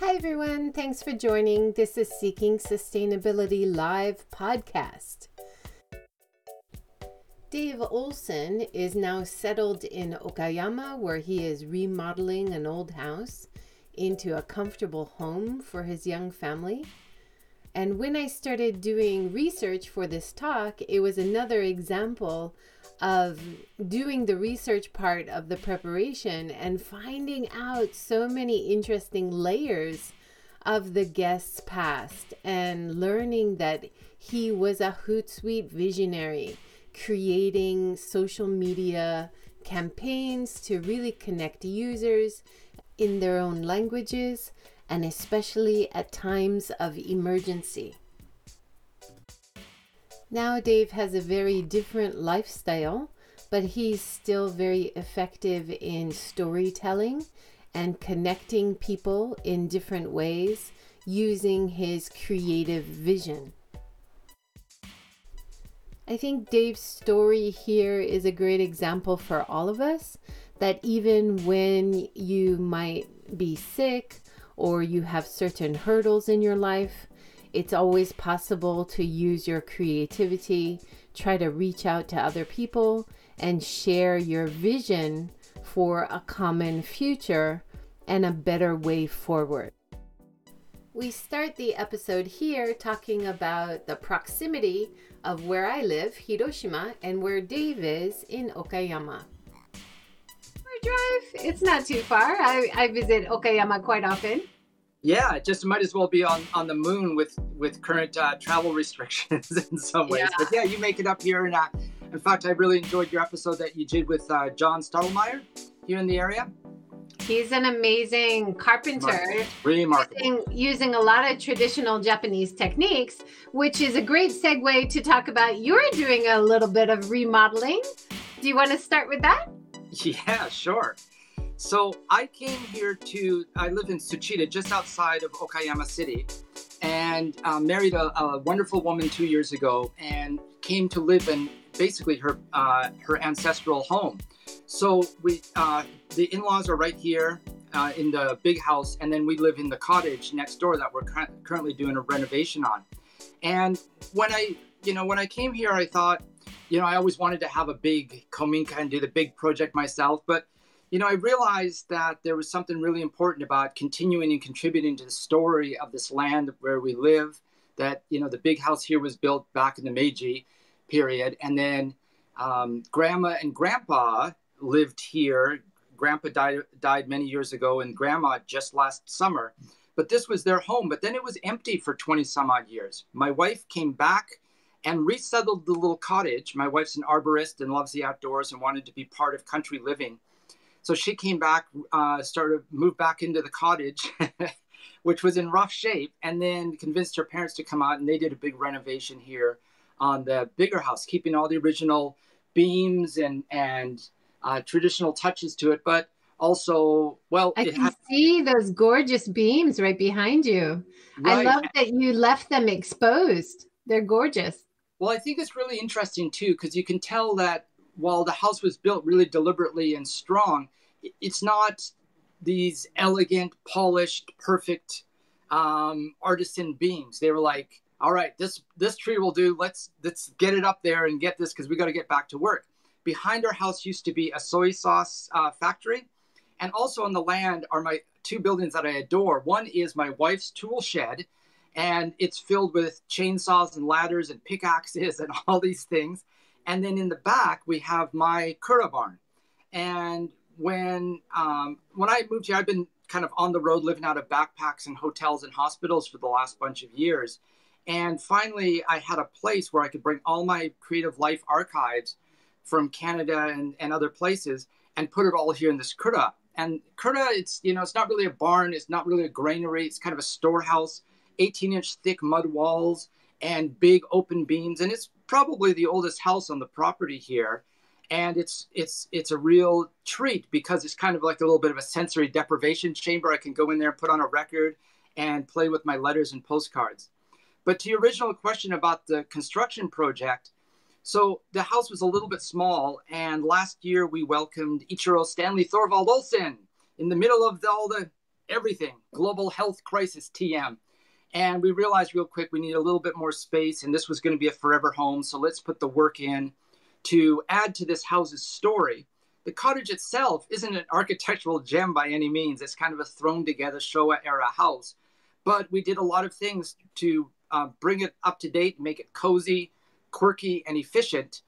Hi everyone, thanks for joining. This is Seeking Sustainability Live podcast. Dave Olson is now settled in Okayama, where he is remodeling an old house into a comfortable home for his young family. And when I started doing research for this talk, it was another example of doing the research part of the preparation and finding out so many interesting layers of the guest's past and learning that he was a Hootsuite visionary, creating social media campaigns to really connect users in their own languages, and especially at times of emergency. Now Dave has a very different lifestyle, but he's still very effective in storytelling and connecting people in different ways using his creative vision. I think Dave's story here is a great example for all of us, that even when you might be sick or you have certain hurdles in your life, it's always possible to use your creativity, try to reach out to other people, and share your vision for a common future and a better way forward. We start the episode here talking about the proximity of where I live, Hiroshima, and where Dave is in Okayama. Drive. It's not too far. I visit Okayama quite often. Yeah, it just might as well be on the moon with current travel restrictions in some ways. Yeah. But yeah, you make it up here. And in fact, I really enjoyed your episode that you did with John Stuttlemeyer here in the area. He's an amazing carpenter. Remarkable. Using a lot of traditional Japanese techniques, which is a great segue to talk about. You're doing a little bit of remodeling. Do you want to start with that? Yeah, sure. So I live in Suchita, just outside of Okayama City, and married a wonderful woman 2 years ago and came to live in basically her ancestral home. So the in-laws are right here in the big house, and then we live in the cottage next door that we're currently doing a renovation on. And when I came here, I thought, I always wanted to have a big kominka and do the big project myself. But, I realized that there was something really important about continuing and contributing to the story of this land where we live, that, the big house here was built back in the Meiji period. And then Grandma and Grandpa lived here. Grandpa died many years ago and Grandma just last summer. But this was their home. But then it was empty for 20 some odd years. My wife came back and resettled the little cottage. My wife's an arborist and loves the outdoors and wanted to be part of country living. So she came back, moved back into the cottage, which was in rough shape, and then convinced her parents to come out, and they did a big renovation here on the bigger house, keeping all the original beams and traditional touches to it, but also, see those gorgeous beams right behind you. Right. I love that you left them exposed. They're gorgeous. Well, I think it's really interesting, too, because you can tell that while the house was built really deliberately and strong, it's not these elegant, polished, perfect artisan beams. They were like, all right, this tree will do. Let's get it up there and get this because we got to get back to work. Behind our house used to be a soy sauce factory. And also on the land are my two buildings that I adore. One is my wife's tool shed, and it's filled with chainsaws and ladders and pickaxes and all these things. And then in the back, we have my Kura barn. And when I moved here, I've been kind of on the road, living out of backpacks and hotels and hospitals for the last bunch of years. And finally, I had a place where I could bring all my creative life archives from Canada and other places and put it all here in this Kura. And Kura, it's, it's not really a barn. It's not really a granary. It's kind of a storehouse. 18-inch thick mud walls and big open beams, and it's probably the oldest house on the property here. And it's a real treat because it's kind of like a little bit of a sensory deprivation chamber. I can go in there, put on a record, and play with my letters and postcards. But to your original question about the construction project, so the house was a little bit small, and last year we welcomed Ichiro Stanley Thorvald Olsen in the middle of all the everything, global health crisis, TM. And we realized real quick, we need a little bit more space, and this was going to be a forever home. So let's put the work in to add to this house's story. The cottage itself isn't an architectural gem by any means. It's kind of a thrown together Showa era house, but we did a lot of things to bring it up to date, make it cozy, quirky, and efficient,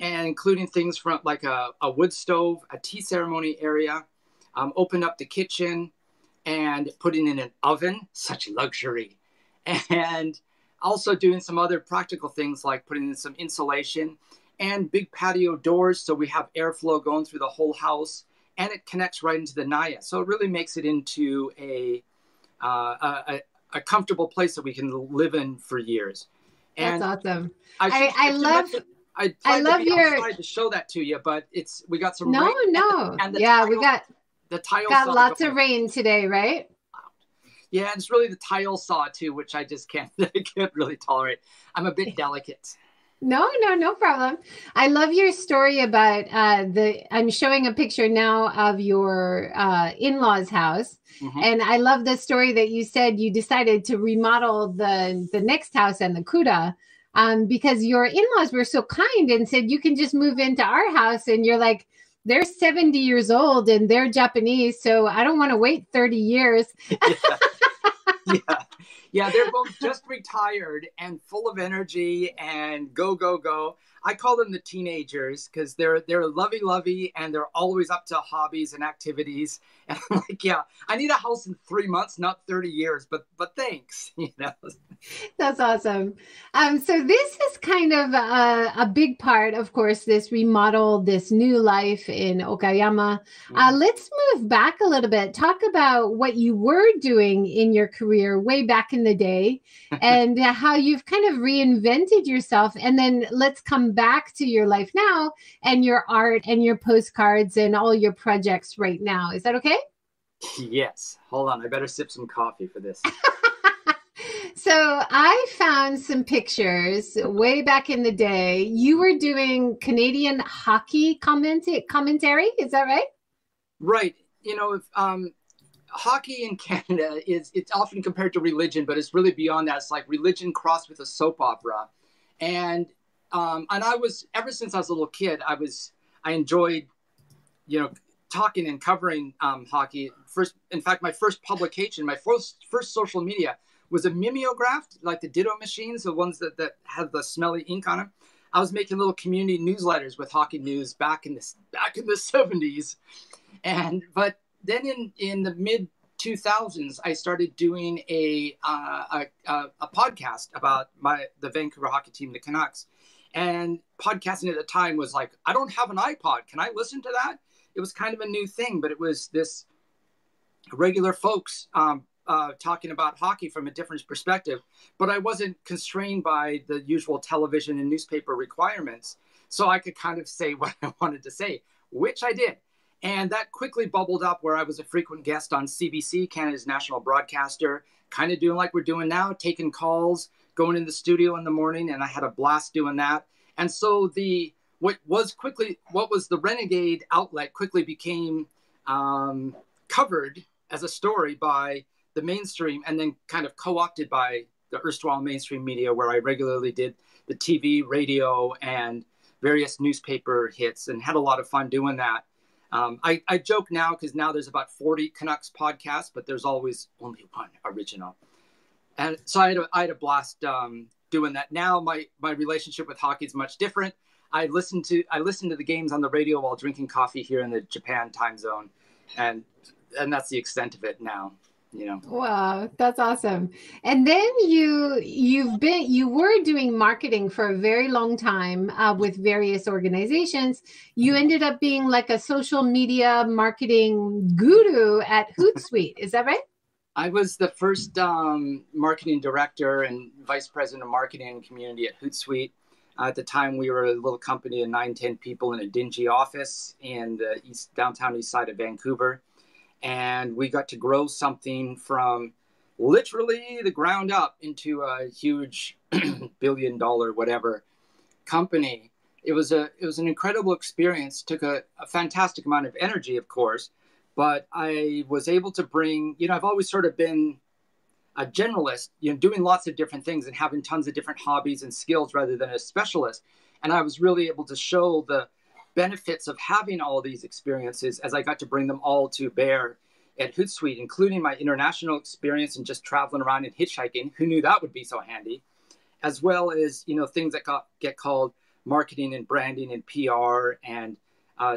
and including things from like a wood stove, a tea ceremony area, opened up the kitchen, and putting in an oven, such luxury. And also doing some other practical things like putting in some insulation and big patio doors so we have airflow going through the whole house, and it connects right into the Naya. So it really makes it into a comfortable place that we can live in for years. And that's awesome. I love to show that to you, but it's, we got some rain. We got lots of rain today, right? Yeah, it's really the tile saw too, which I just can't really tolerate. I'm a bit delicate. No problem. I love your story about I'm showing a picture now of your in-laws' house. Mm-hmm. And I love the story that you said you decided to remodel the next house and the Kura. Because your in-laws were so kind and said, you can just move into our house. And you're like, they're 70 years old and they're Japanese, so I don't want to wait 30 years. Yeah, they're both just retired and full of energy and go, go, go. I call them the teenagers because they're lovey-lovey and they're always up to hobbies and activities. And I'm like, yeah, I need a house in 3 months, not 30 years, but thanks, you know. That's awesome. So this is kind of a big part, of course, this remodel, this new life in Okayama. Mm-hmm. Let's move back a little bit. Talk about what you were doing in your career way back in the day and how you've kind of reinvented yourself. And then let's come back to your life now and your art and your postcards and all your projects right now. Is that okay? Yes. Hold on. I better sip some coffee for this. So I found some pictures way back in the day. You were doing Canadian hockey commentary. Is that right? Right. You know, hockey in Canada it's often compared to religion, but it's really beyond that. It's like religion crossed with a soap opera. And I was, ever since I was a little kid, I enjoyed, you know, talking and covering hockey. In fact, my first publication, my first social media was a mimeograph, like the Ditto machines, the ones that had the smelly ink on them. I was making little community newsletters with hockey news back in the 70s. But then in the mid 2000s, I started doing a podcast about the Vancouver hockey team, the Canucks. And podcasting at the time was like, I don't have an iPod. Can I listen to that? It was kind of a new thing, but it was this regular folks talking about hockey from a different perspective, but I wasn't constrained by the usual television and newspaper requirements. So I could kind of say what I wanted to say, which I did. And that quickly bubbled up where I was a frequent guest on CBC, Canada's national broadcaster, kind of doing like we're doing now, taking calls, going in the studio in the morning. And I had a blast doing that. And so what was the Renegade outlet quickly became covered as a story by the mainstream, and then kind of co-opted by the erstwhile mainstream media, where I regularly did the TV, radio, and various newspaper hits, and had a lot of fun doing that. I joke now because now there's about 40 Canucks podcasts, but there's always only one original. And so I had a blast doing that. Now my relationship with hockey is much different. I listen to the games on the radio while drinking coffee here in the Japan time zone, and that's the extent of it now. You know. Wow, that's awesome. And then you were doing marketing for a very long time with various organizations. You ended up being like a social media marketing guru at Hootsuite. Is that right? I was the first marketing director and vice president of marketing and community at Hootsuite. At the time, we were a little company of 9-10 people in a dingy office in the downtown east side of Vancouver. And we got to grow something from literally the ground up into a huge billion-dollar whatever company. It was an incredible experience. Took a fantastic amount of energy, of course, But I was able to bring, you know, I've always sort of been a generalist, you know, doing lots of different things and having tons of different hobbies and skills rather than a specialist. And I was really able to show the benefits of having all these experiences as I got to bring them all to bear at Hootsuite, including my international experience and just traveling around and hitchhiking. Who knew that would be so handy? As well as, you know, things that get called marketing and branding and PR and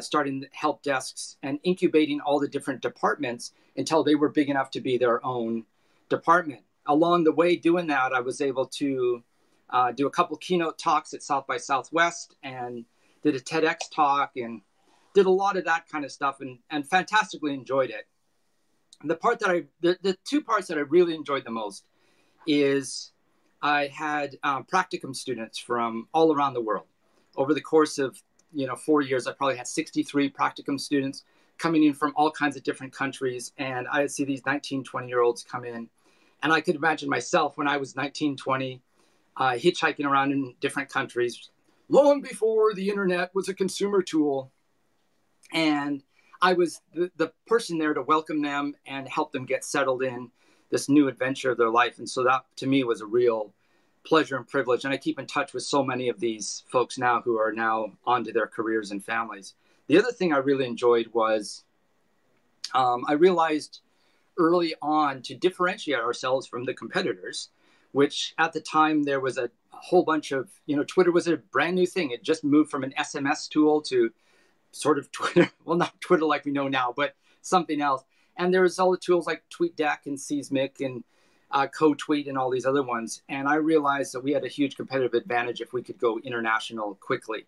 starting help desks and incubating all the different departments until they were big enough to be their own department. Along the way doing that, I was able to do a couple keynote talks at South by Southwest and did a TEDx talk and did a lot of that kind of stuff and fantastically enjoyed it. The part that the two parts that I really enjoyed the most is I had practicum students from all around the world. Over the course of, you know, 4 years, I probably had 63 practicum students coming in from all kinds of different countries. And I'd see these 19, 20-year-olds come in. And I could imagine myself when I was 19, 20, hitchhiking around in different countries long before the internet was a consumer tool. And I was the person there to welcome them and help them get settled in this new adventure of their life. And so that, to me, was a real pleasure and privilege. And I keep in touch with so many of these folks now who are now onto their careers and families. The other thing I really enjoyed was I realized early on to differentiate ourselves from the competitors, which at the time there was a whole bunch of, you know, Twitter was a brand new thing. It just moved from an SMS tool to sort of Twitter, well, not Twitter like we know now, but something else. And there was all the tools like TweetDeck and Seesmic and CoTweet and all these other ones. And I realized that we had a huge competitive advantage if we could go international quickly.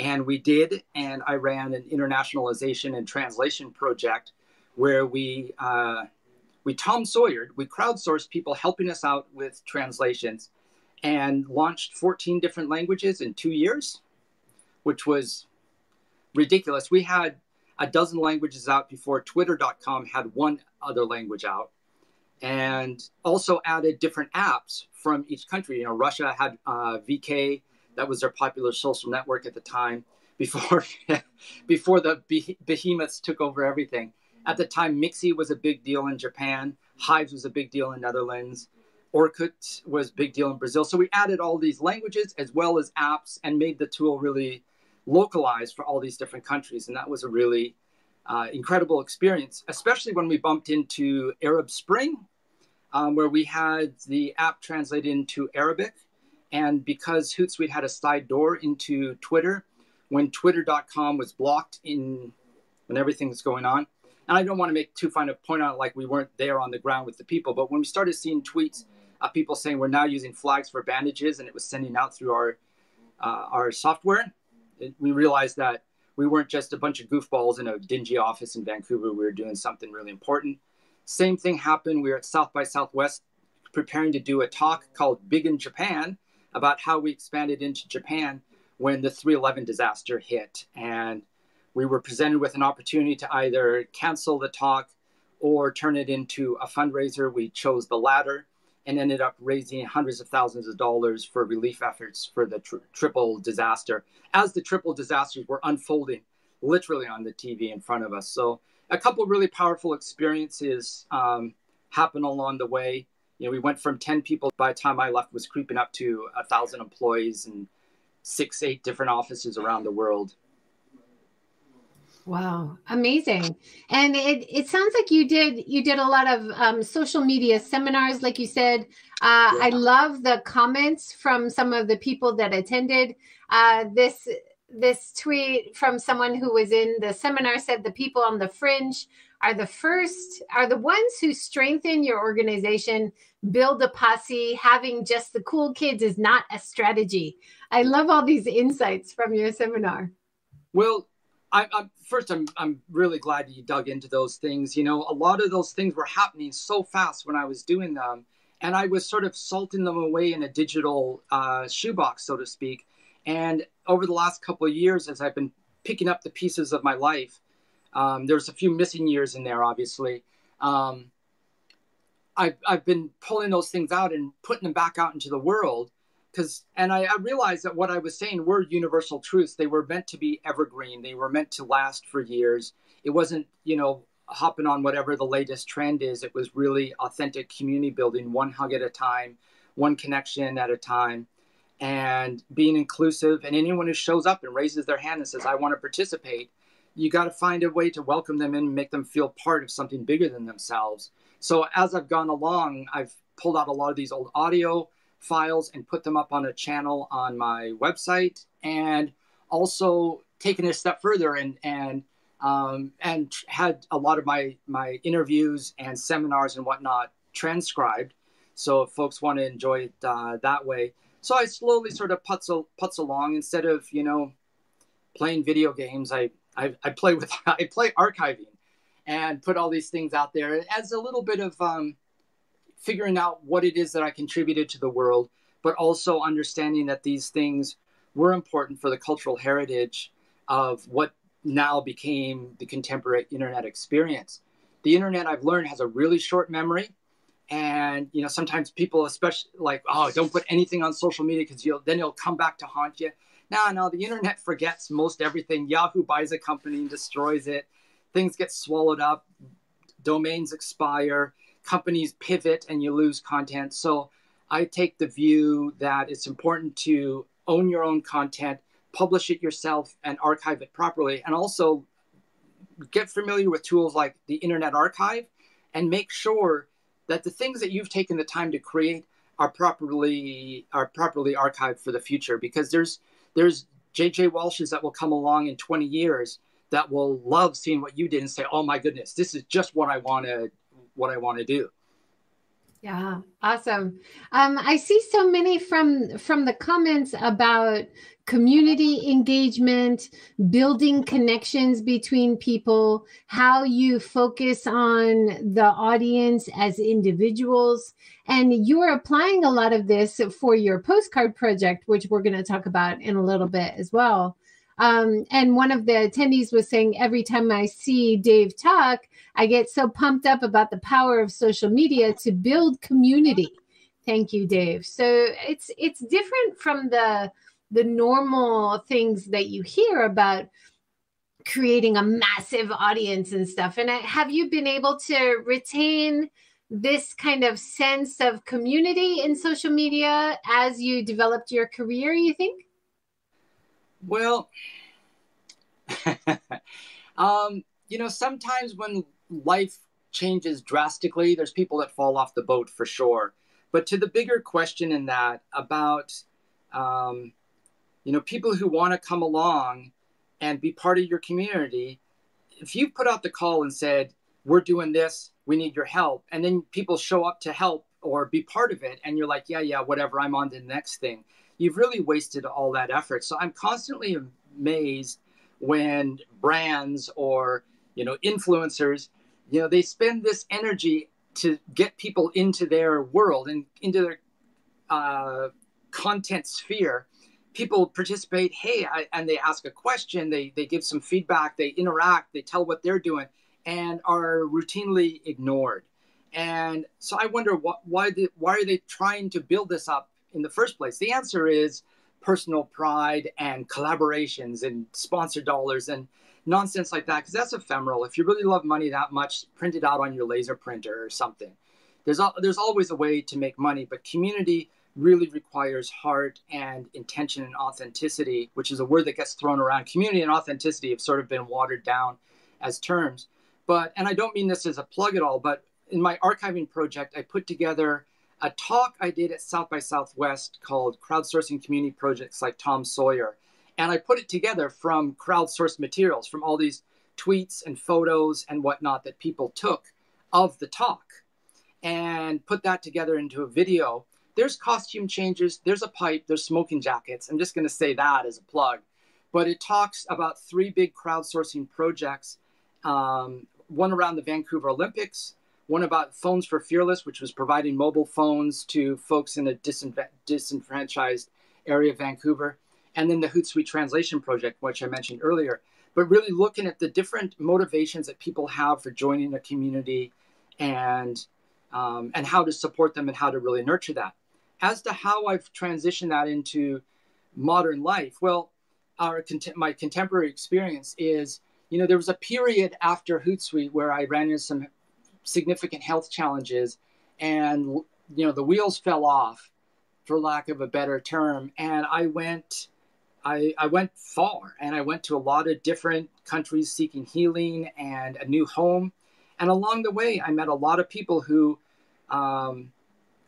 And we did. And I ran an internationalization and translation project where we Tom Sawyered, we crowdsourced people helping us out with translations and launched 14 different languages in 2 years, which was ridiculous. We had a dozen languages out before Twitter.com had one other language out, and also added different apps from each country. You know, Russia had VK, that was their popular social network at the time before, before the behemoths took over everything. At the time, Mixi was a big deal in Japan. Hives was a big deal in Netherlands. Orkut was a big deal in Brazil. So we added all these languages as well as apps and made the tool really localized for all these different countries. And that was a really incredible experience, especially when we bumped into Arab Spring, where we had the app translated into Arabic. And because Hootsuite had a side door into Twitter, when Twitter.com was blocked in when everything was going on, and I don't want to make too fine a point on it like we weren't there on the ground with the people, but when we started seeing tweets of people saying we're now using flags for bandages and it was sending out through our software, we realized that we weren't just a bunch of goofballs in a dingy office in Vancouver. We were doing something really important. Same thing happened. We were at South by Southwest preparing to do a talk called Big in Japan about how we expanded into Japan when the 3/11 disaster hit. And we were presented with an opportunity to either cancel the talk or turn it into a fundraiser. We chose the latter and ended up raising hundreds of thousands of dollars for relief efforts for the triple disaster, as the triple disasters were unfolding literally on the TV in front of us. So a couple of really powerful experiences happened along the way. You know, we went from 10 people by the time I left was creeping up to 1,000 employees and 6, 8 different offices around the world. Wow, amazing. And it sounds like you did a lot of social media seminars, like you said. Yeah. I love the comments from some of the people that attended. This tweet from someone who was in the seminar said the people on the fringe are the ones who strengthen your organization, build a posse. Having just the cool kids is not a strategy. I love all these insights from your seminar. Well, I'm really glad you dug into those things. You know, a lot of those things were happening so fast when I was doing them, and I was sort of salting them away in a digital shoebox, so to speak. And over the last couple of years, as I've been picking up the pieces of my life, there's a few missing years in there, obviously. I've been pulling those things out and putting them back out into the world. And I realized that what I was saying were universal truths. They were meant to be evergreen. They were meant to last for years. It wasn't, you know, hopping on whatever the latest trend is. It was really authentic community building, one hug at a time, one connection at a time, and being inclusive. And anyone who shows up and raises their hand and says, I want to participate, you got to find a way to welcome them in and make them feel part of something bigger than themselves. So as I've gone along, I've pulled out a lot of these old audio files and put them up on a channel on my website, and also taken it a step further and had a lot of my interviews and seminars and whatnot transcribed. So if folks want to enjoy it that way. So I slowly sort of putz along. Instead of, you know, playing video games, I play archiving and put all these things out there as a little bit of figuring out what it is that I contributed to the world, but also understanding that these things were important for the cultural heritage of what now became the contemporary internet experience. The internet, I've learned, has a really short memory. And, you know, sometimes people, especially like, oh, don't put anything on social media because then it'll come back to haunt you. No, the internet forgets most everything. Yahoo buys a company and destroys it. Things get swallowed up. Domains expire. Companies pivot and you lose content. So I take the view that it's important to own your own content, publish it yourself, and archive it properly. And also get familiar with tools like the Internet Archive and make sure that the things that you've taken the time to create are properly archived for the future, because there's J.J. Walsh's that will come along in 20 years that will love seeing what you did and say, oh my goodness, this is just what I want to do. Yeah, awesome. I see so many from the comments about community engagement, building connections between people, how you focus on the audience as individuals. And you're applying a lot of this for your postcard project, which we're going to talk about in a little bit as well. And one of the attendees was saying, every time I see Dave talk, I get so pumped up about the power of social media to build community. Thank you, Dave. So it's different from the normal things that you hear about creating a massive audience and stuff. And have you been able to retain this kind of sense of community in social media as you developed your career, you think? Well, you know, sometimes when life changes drastically, there's people that fall off the boat for sure. But to the bigger question in that about, you know, people who want to come along and be part of your community, if you put out the call and said, we're doing this, we need your help, and then people show up to help or be part of it, and you're like, yeah, whatever, I'm on to the next thing. You've really wasted all that effort. So I'm constantly amazed when brands or, you know, influencers, you know, they spend this energy to get people into their world and into their content sphere. People participate, hey, and they ask a question, they give some feedback, they interact, they tell what they're doing, and are routinely ignored. And so I wonder why are they trying to build this up in the first place? The answer is personal pride and collaborations and sponsor dollars and nonsense like that, because that's ephemeral. If you really love money that much, print it out on your laser printer or something. There's always a way to make money, but community really requires heart and intention and authenticity, which is a word that gets thrown around. Community and authenticity have sort of been watered down as terms. But, and I don't mean this as a plug at all, but in my archiving project, I put together a talk I did at South by Southwest called Crowdsourcing Community Projects Like Tom Sawyer. And I put it together from crowdsourced materials, from all these tweets and photos and whatnot that people took of the talk, and put that together into a video. There's costume changes, there's a pipe, there's smoking jackets. I'm just going to say that as a plug. But it talks about 3 big crowdsourcing projects, one around the Vancouver Olympics, one about Phones for Fearless, which was providing mobile phones to folks in a disenfranchised area of Vancouver, and then the Hootsuite Translation Project, which I mentioned earlier. But really looking at the different motivations that people have for joining a community, and how to support them and how to really nurture that. As to how I've transitioned that into modern life, well, my contemporary experience is you know, there was a period after Hootsuite where I ran into some significant health challenges and, you know, the wheels fell off, for lack of a better term. And I went far, and I went to a lot of different countries seeking healing and a new home. And along the way, I met a lot of people who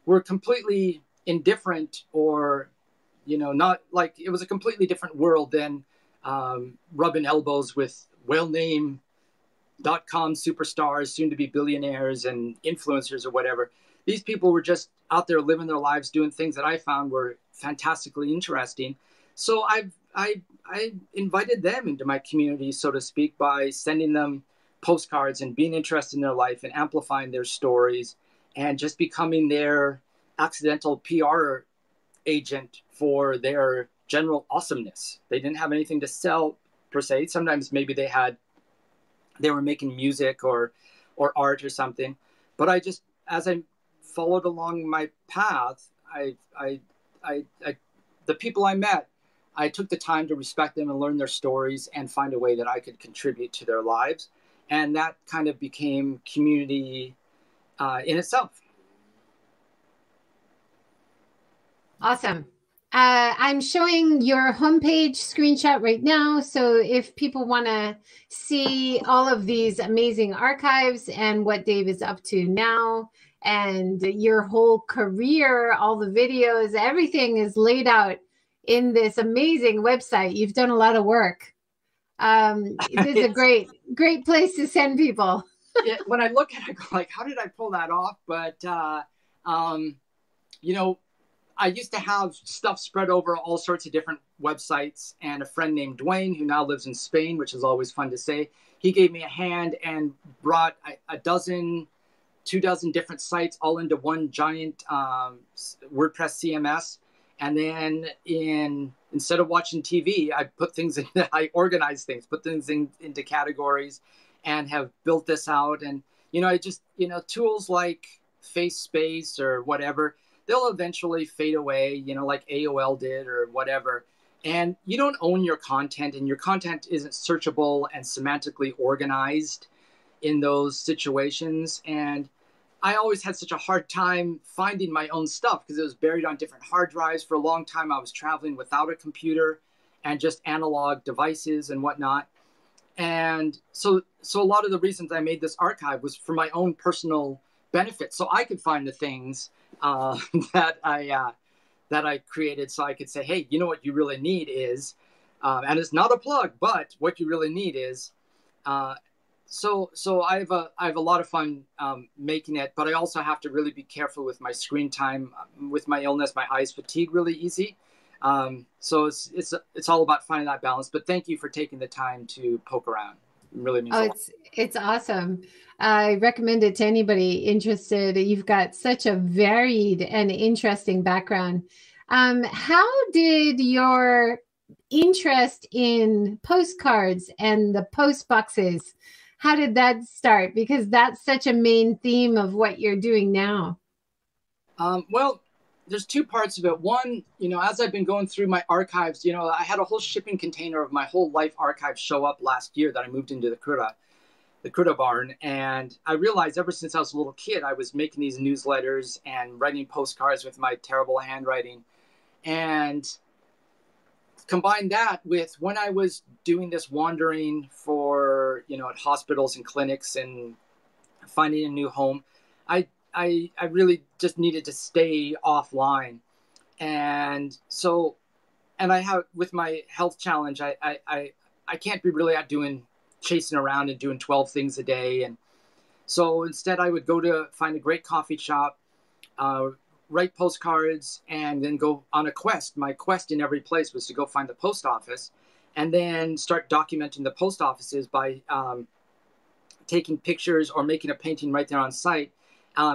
were completely indifferent, or, you know, not like, it was a completely different world than rubbing elbows with well-named.com superstars, soon to be billionaires and influencers or whatever. These people were just out there living their lives, doing things that I found were fantastically interesting. So I invited them into my community, so to speak, by sending them postcards and being interested in their life and amplifying their stories and just becoming their accidental PR agent for their general awesomeness. They didn't have anything to sell per se. Sometimes maybe they were making music or art or something. But I just, as I followed along my path, the people I met, I took the time to respect them and learn their stories and find a way that I could contribute to their lives. And that kind of became community in itself. Awesome. I'm showing your homepage screenshot right now. So if people want to see all of these amazing archives and what Dave is up to now, and your whole career, all the videos, everything is laid out in this amazing website. You've done a lot of work. This is a great place to send people. Yeah, when I look at it, I go like, how did I pull that off? But, you know, I used to have stuff spread over all sorts of different websites, and a friend named Dwayne, who now lives in Spain, which is always fun to say, he gave me a hand and brought two dozen different sites all into one giant WordPress CMS. And then instead of watching TV, I organize things, put things into categories, and have built this out. And, you know, I just, you know, tools like FaceSpace or whatever, they'll eventually fade away, you know, like AOL did or whatever. And you don't own your content, and your content isn't searchable and semantically organized in those situations. And I always had such a hard time finding my own stuff because it was buried on different hard drives. For a long time, I was traveling without a computer and just analog devices and whatnot. And so a lot of the reasons I made this archive was for my own personal benefit, so I could find the things that I created, so I could say, hey, you know what you really need is, and it's not a plug, but what you really need is, So I have a lot of fun making it, but I also have to really be careful with my screen time. With my illness, my eyes fatigue really easy. So it's all about finding that balance. But thank you for taking the time to poke around. It really means a lot. It's awesome. I recommend it to anybody interested. You've got such a varied and interesting background. How did your interest in postcards and the post boxes, how did that start? Because that's such a main theme of what you're doing now. Well, there's two parts of it. One, you know, as I've been going through my archives, you know, I had a whole shipping container of my whole life archive show up last year that I moved into the Kura barn. And I realized ever since I was a little kid, I was making these newsletters and writing postcards with my terrible handwriting. And combine that with when I was doing this wandering for, you know, at hospitals and clinics and finding a new home, I really just needed to stay offline. And so, and I have, with my health challenge, I can't be really out chasing around and doing 12 things a day. And so instead I would go to find a great coffee shop, write postcards, and then go on a quest. My quest in every place was to go find the post office and then start documenting the post offices by taking pictures or making a painting right there on site,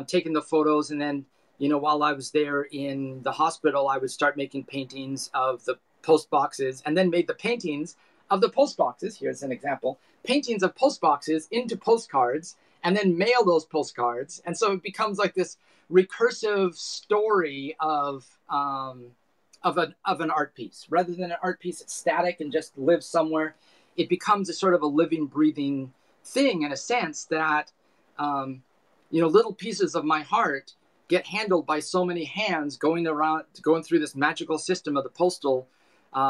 taking the photos. And then, you know, while I was there in the hospital, I would start making paintings of the post boxes, and then made the paintings of the post boxes. Here's an example. Paintings of post boxes into postcards, and then mail those postcards. And so it becomes like this recursive story of an art piece. Rather than an art piece that's static and just lives somewhere, it becomes a sort of a living, breathing thing in a sense that, you know, little pieces of my heart get handled by so many hands going through this magical system of the postal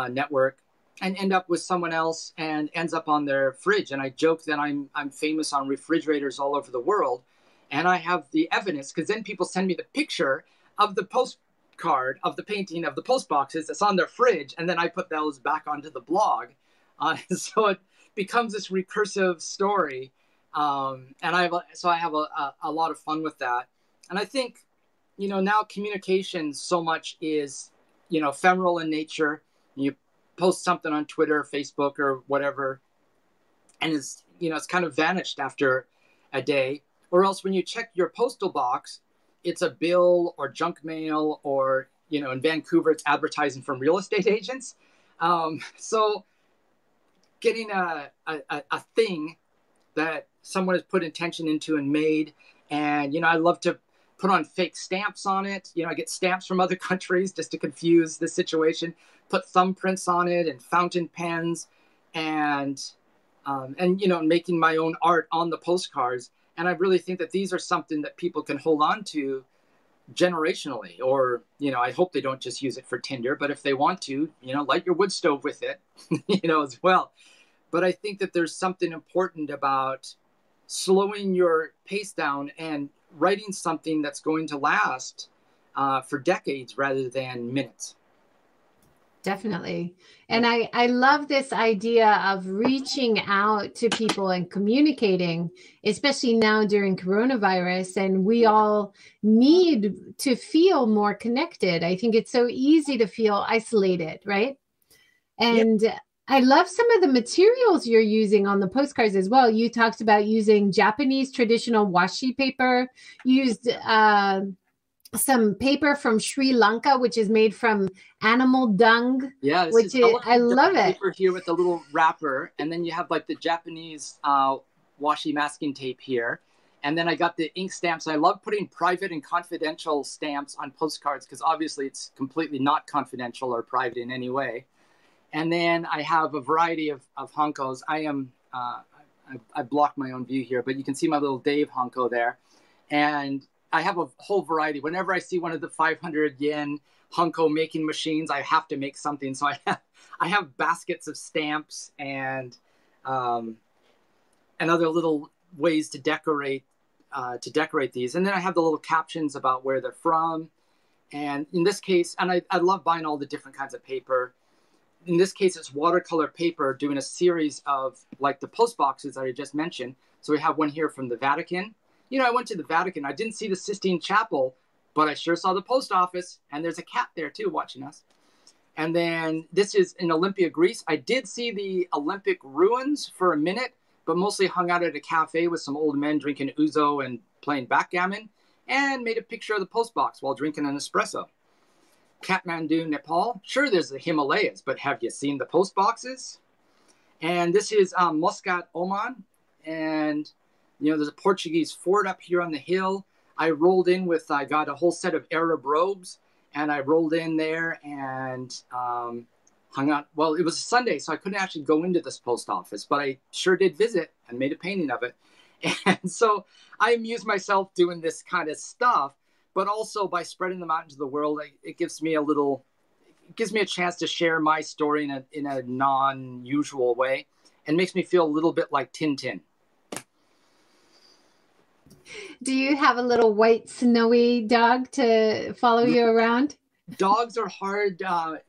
network and end up with someone else and ends up on their fridge. And I joke that I'm famous on refrigerators all over the world. And I have the evidence, because then people send me the picture of the postcard, of the painting, of the post boxes that's on their fridge. And then I put those back onto the blog. So it becomes this recursive story. And I have a lot of fun with that. And I think, you know, now communication so much is, you know, ephemeral in nature. You post something on Twitter, Facebook, or whatever, and it's, you know, it's kind of vanished after a day. Or else when you check your postal box, it's a bill or junk mail or, you know, in Vancouver, it's advertising from real estate agents. So getting a thing that someone has put intention into and made. And, you know, I love to put on fake stamps on it. You know, I get stamps from other countries just to confuse the situation, put thumbprints on it and fountain pens and, you know, making my own art on the postcards. And I really think that these are something that people can hold on to generationally, or, you know, I hope they don't just use it for Tinder, but if they want to, you know, light your wood stove with it, you know, as well. But I think that there's something important about slowing your pace down and writing something that's going to last for decades rather than minutes. Definitely. And I love this idea of reaching out to people and communicating, especially now during coronavirus. And we all need to feel more connected. I think it's so easy to feel isolated, right? And yep. I love some of the materials you're using on the postcards as well. You talked about using Japanese traditional washi paper, used some paper from Sri Lanka, which is made from animal dung. Yeah, which is I love it. Paper here with a little wrapper, and then you have like the Japanese washi masking tape here, and then I got the ink stamps. I love putting private and confidential stamps on postcards because obviously it's completely not confidential or private in any way. And then I have a variety of Hunkos. I blocked my own view here, but you can see my little Dave Hunko there, and I have a whole variety. Whenever I see one of the 500 yen Hunko making machines, I have to make something. So I have baskets of stamps and other little ways to decorate these. And then I have the little captions about where they're from. And in this case, and I love buying all the different kinds of paper. In this case, it's watercolor paper doing a series of like the post boxes that I just mentioned. So we have one here from the Vatican. You know, I went to the Vatican. I didn't see the Sistine Chapel, but I sure saw the post office. And there's a cat there, too, watching us. And then this is in Olympia, Greece. I did see the Olympic ruins for a minute, but mostly hung out at a cafe with some old men drinking ouzo and playing backgammon, and made a picture of the post box while drinking an espresso. Kathmandu, Nepal. Sure, there's the Himalayas, but have you seen the post boxes? And this is Muscat, Oman. And you know, there's a Portuguese fort up here on the hill. I got a whole set of Arab robes, and I rolled in there and hung out. Well, it was a Sunday, so I couldn't actually go into this post office, but I sure did visit and made a painting of it. And so I amuse myself doing this kind of stuff, but also by spreading them out into the world, it gives me a chance to share my story in a non-usual way, and makes me feel a little bit like Tintin. Do you have a little white snowy dog to follow you around? Dogs are hard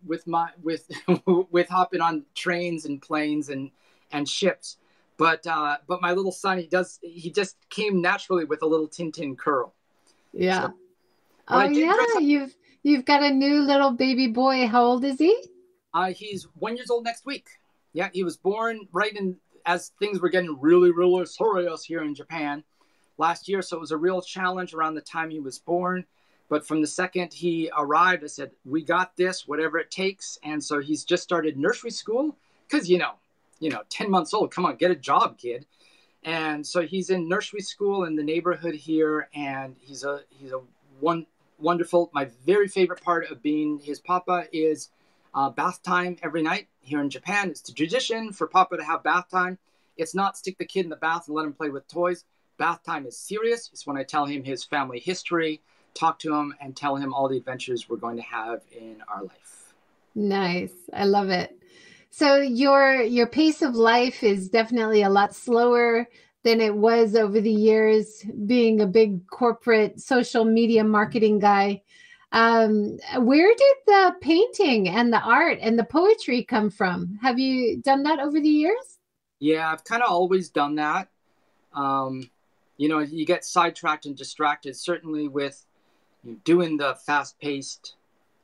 with hopping on trains and planes and ships, but my little son, he just came naturally with a little Tintin curl. Yeah. So, oh yeah, you've got a new little baby boy. How old is he? He's 1 year old next week. Yeah, he was born right in as things were getting really, really serious here in Japan last year, so it was a real challenge around the time he was born. But from the second he arrived, I said, we got this, whatever it takes. And so he's just started nursery school, because you know 10 months old, come on, get a job, kid. And so he's in nursery school in the neighborhood here, and he's a wonderful. My very favorite part of being his papa is Bath time every night here in Japan. It's the tradition for Papa to have bath time. It's not stick the kid in the bath and let him play with toys. Bath time is serious. It's when I tell him his family history, talk to him, and tell him all the adventures we're going to have in our life. Nice. I love it. So your pace of life is definitely a lot slower than it was over the years, being a big corporate social media marketing guy. Where did the painting and the art and the poetry come from? Have you done that over the years? Yeah, I've kind of always done that. You know, you get sidetracked and distracted, certainly with doing the fast-paced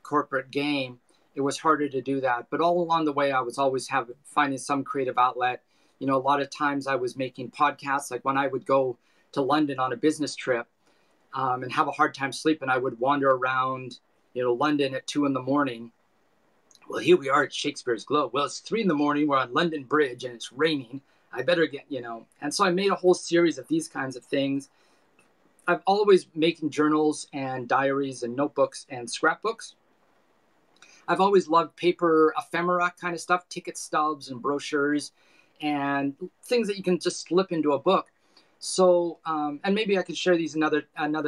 corporate game. It was harder to do that. But all along the way, I was always finding some creative outlet. You know, a lot of times I was making podcasts, like when I would go to London on a business trip and have a hard time sleeping, I would wander around, you know, London at 2 in the morning. Well, here we are at Shakespeare's Globe. Well, it's 3 in the morning. We're on London Bridge and it's raining. I better get, you know. And so I made a whole series of these kinds of things. I've always making journals and diaries and notebooks and scrapbooks. I've always loved paper ephemera kind of stuff, ticket stubs and brochures and things that you can just slip into a book. So, and maybe I could share these another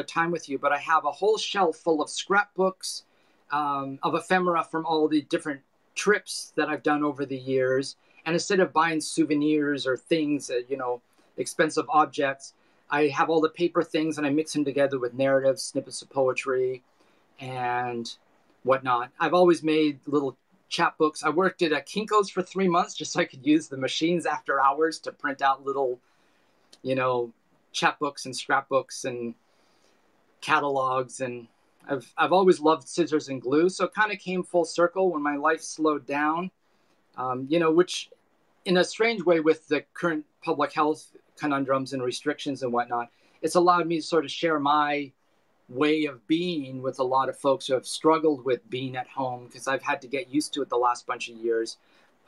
time with you, but I have a whole shelf full of scrapbooks, of ephemera from all the different trips that I've done over the years. And instead of buying souvenirs or things, you know, expensive objects, I have all the paper things and I mix them together with narratives, snippets of poetry and whatnot. I've always made little chapbooks. I worked at a Kinko's for 3 months just so I could use the machines after hours to print out little, you know, chapbooks and scrapbooks and catalogs. And I've always loved scissors and glue. So it kind of came full circle when my life slowed down, you know, which in a strange way with the current public health conundrums and restrictions and whatnot, it's allowed me to sort of share my way of being with a lot of folks who have struggled with being at home, because I've had to get used to it the last bunch of years,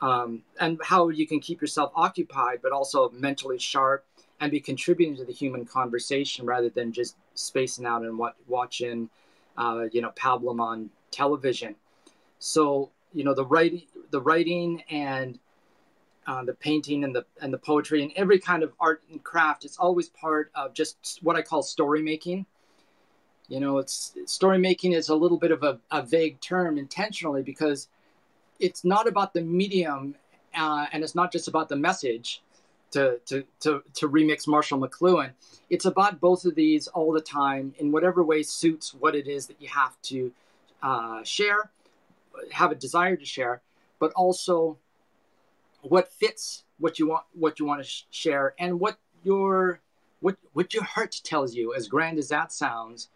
and how you can keep yourself occupied, but also mentally sharp and be contributing to the human conversation rather than just spacing out and watching, you know, pablum on television. So, you know, the writing and the painting and the poetry and every kind of art and craft, it's always part of just what I call story making. You know, it's story making is a little bit of a vague term intentionally, because it's not about the medium and it's not just about the message, to remix Marshall McLuhan. It's about both of these all the time in whatever way suits what it is that you have to share, have a desire to share, but also what fits what you want to share and what your heart tells you, as grand as that sounds.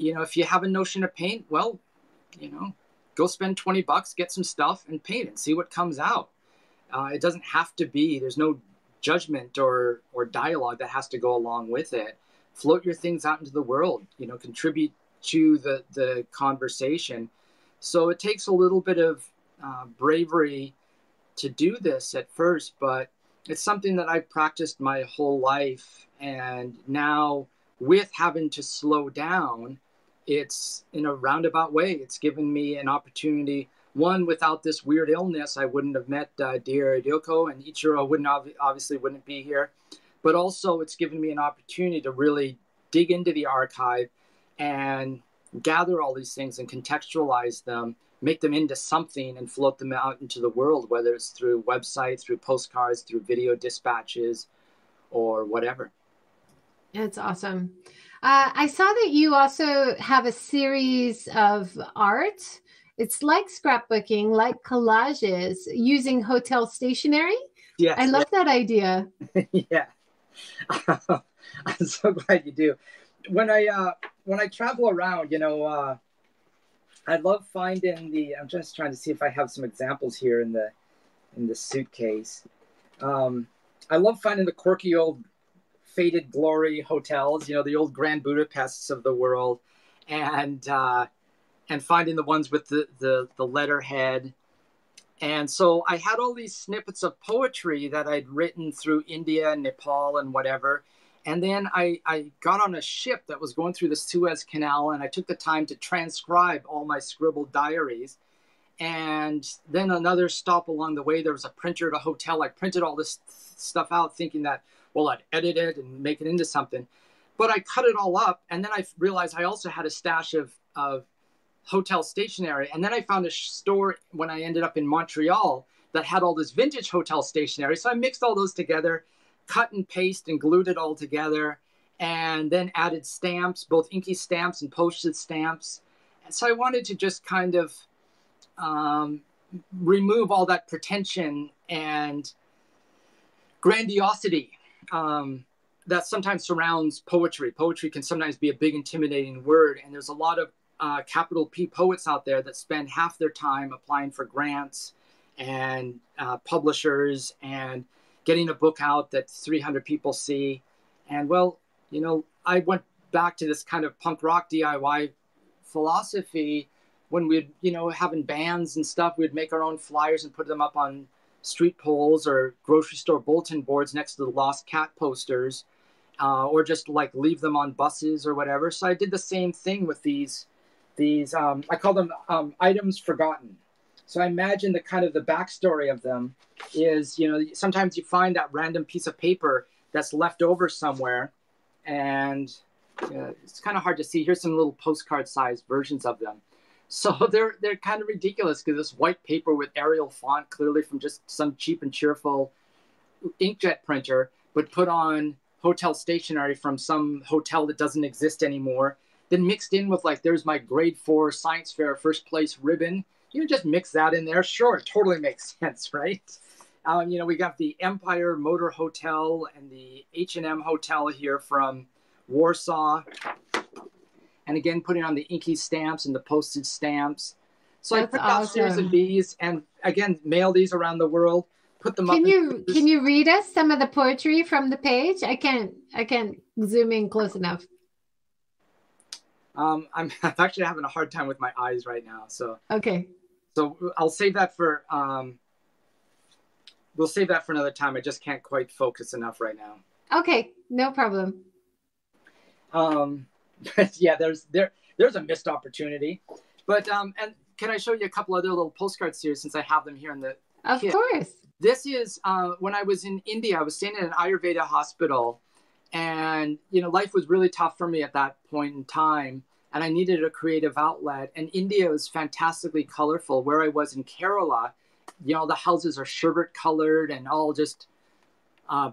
You know, if you have a notion to paint, well, you know, go spend $20, get some stuff and paint and see what comes out. It doesn't have to be, there's no judgment or dialogue that has to go along with it. Float your things out into the world, you know, contribute to the conversation. So it takes a little bit of bravery to do this at first, but it's something that I've practiced my whole life. And now with having to slow down, it's in a roundabout way. It's given me an opportunity. One, without this weird illness, I wouldn't have met dear Ryoko, and Ichiro obviously wouldn't be here. But also, it's given me an opportunity to really dig into the archive and gather all these things and contextualize them, make them into something, and float them out into the world, whether it's through websites, through postcards, through video dispatches, or whatever. That's awesome. I saw that you also have a series of art. It's like scrapbooking, like collages, using hotel stationery. Yes. I love that idea. Yeah. I'm so glad you do. When I travel around, you know, I love finding the, I'm just trying to see if I have some examples here in the suitcase. I love finding the quirky old faded glory hotels, you know, the old Grand Budapests of the world, and finding the ones with the letterhead. And so I had all these snippets of poetry that I'd written through India and Nepal and whatever. And then I got on a ship that was going through the Suez Canal, and I took the time to transcribe all my scribbled diaries. And then another stop along the way, there was a printer at a hotel. I printed all this stuff out thinking that, well, I'd edit it and make it into something. But I cut it all up. And then I realized I also had a stash of hotel stationery. And then I found a store when I ended up in Montreal that had all this vintage hotel stationery. So I mixed all those together, cut and paste and glued it all together, and then added stamps, both inky stamps and postage stamps. And so I wanted to just kind of remove all that pretension and grandiosity that sometimes surrounds poetry. Poetry can sometimes be a big, intimidating word, and there's a lot of capital P poets out there that spend half their time applying for grants and publishers and getting a book out that 300 people see. And, well, you know, I went back to this kind of punk rock DIY philosophy when we'd, you know, having bands and stuff, we'd make our own flyers and put them up on street poles or grocery store bulletin boards next to the lost cat posters, or just like leave them on buses or whatever. So I did the same thing with these I call them items forgotten. So I imagine the kind of the backstory of them is, you know, sometimes you find that random piece of paper that's left over somewhere, and it's kind of hard to see. Here's some little postcard-sized versions of them. So they're kind of ridiculous because this white paper with Arial font, clearly from just some cheap and cheerful inkjet printer, but put on hotel stationery from some hotel that doesn't exist anymore, then mixed in with, like, there's my grade 4 science fair first place ribbon. You just mix that in there. Sure, it totally makes sense, right? You know, we got the Empire Motor Hotel and the H&M Hotel here from Warsaw. And again, putting on the inky stamps and the postage stamps. So that's I put out awesome. Series of these, and again, mail these around the world. Put them up. Can you read us some of the poetry from the page? I can't zoom in close enough. I'm actually having a hard time with my eyes right now. So okay. So I'll save that for we'll save that for another time. I just can't quite focus enough right now. Okay, no problem. Yeah, there's a missed opportunity, but and can I show you a couple other little postcard series since I have them here in the of kit? Course. This is when I was in India. I was staying in an Ayurveda hospital, and you know, life was really tough for me at that point in time, and I needed a creative outlet. And India was fantastically colorful. Where I was in Kerala, you know, the houses are sherbet colored and all just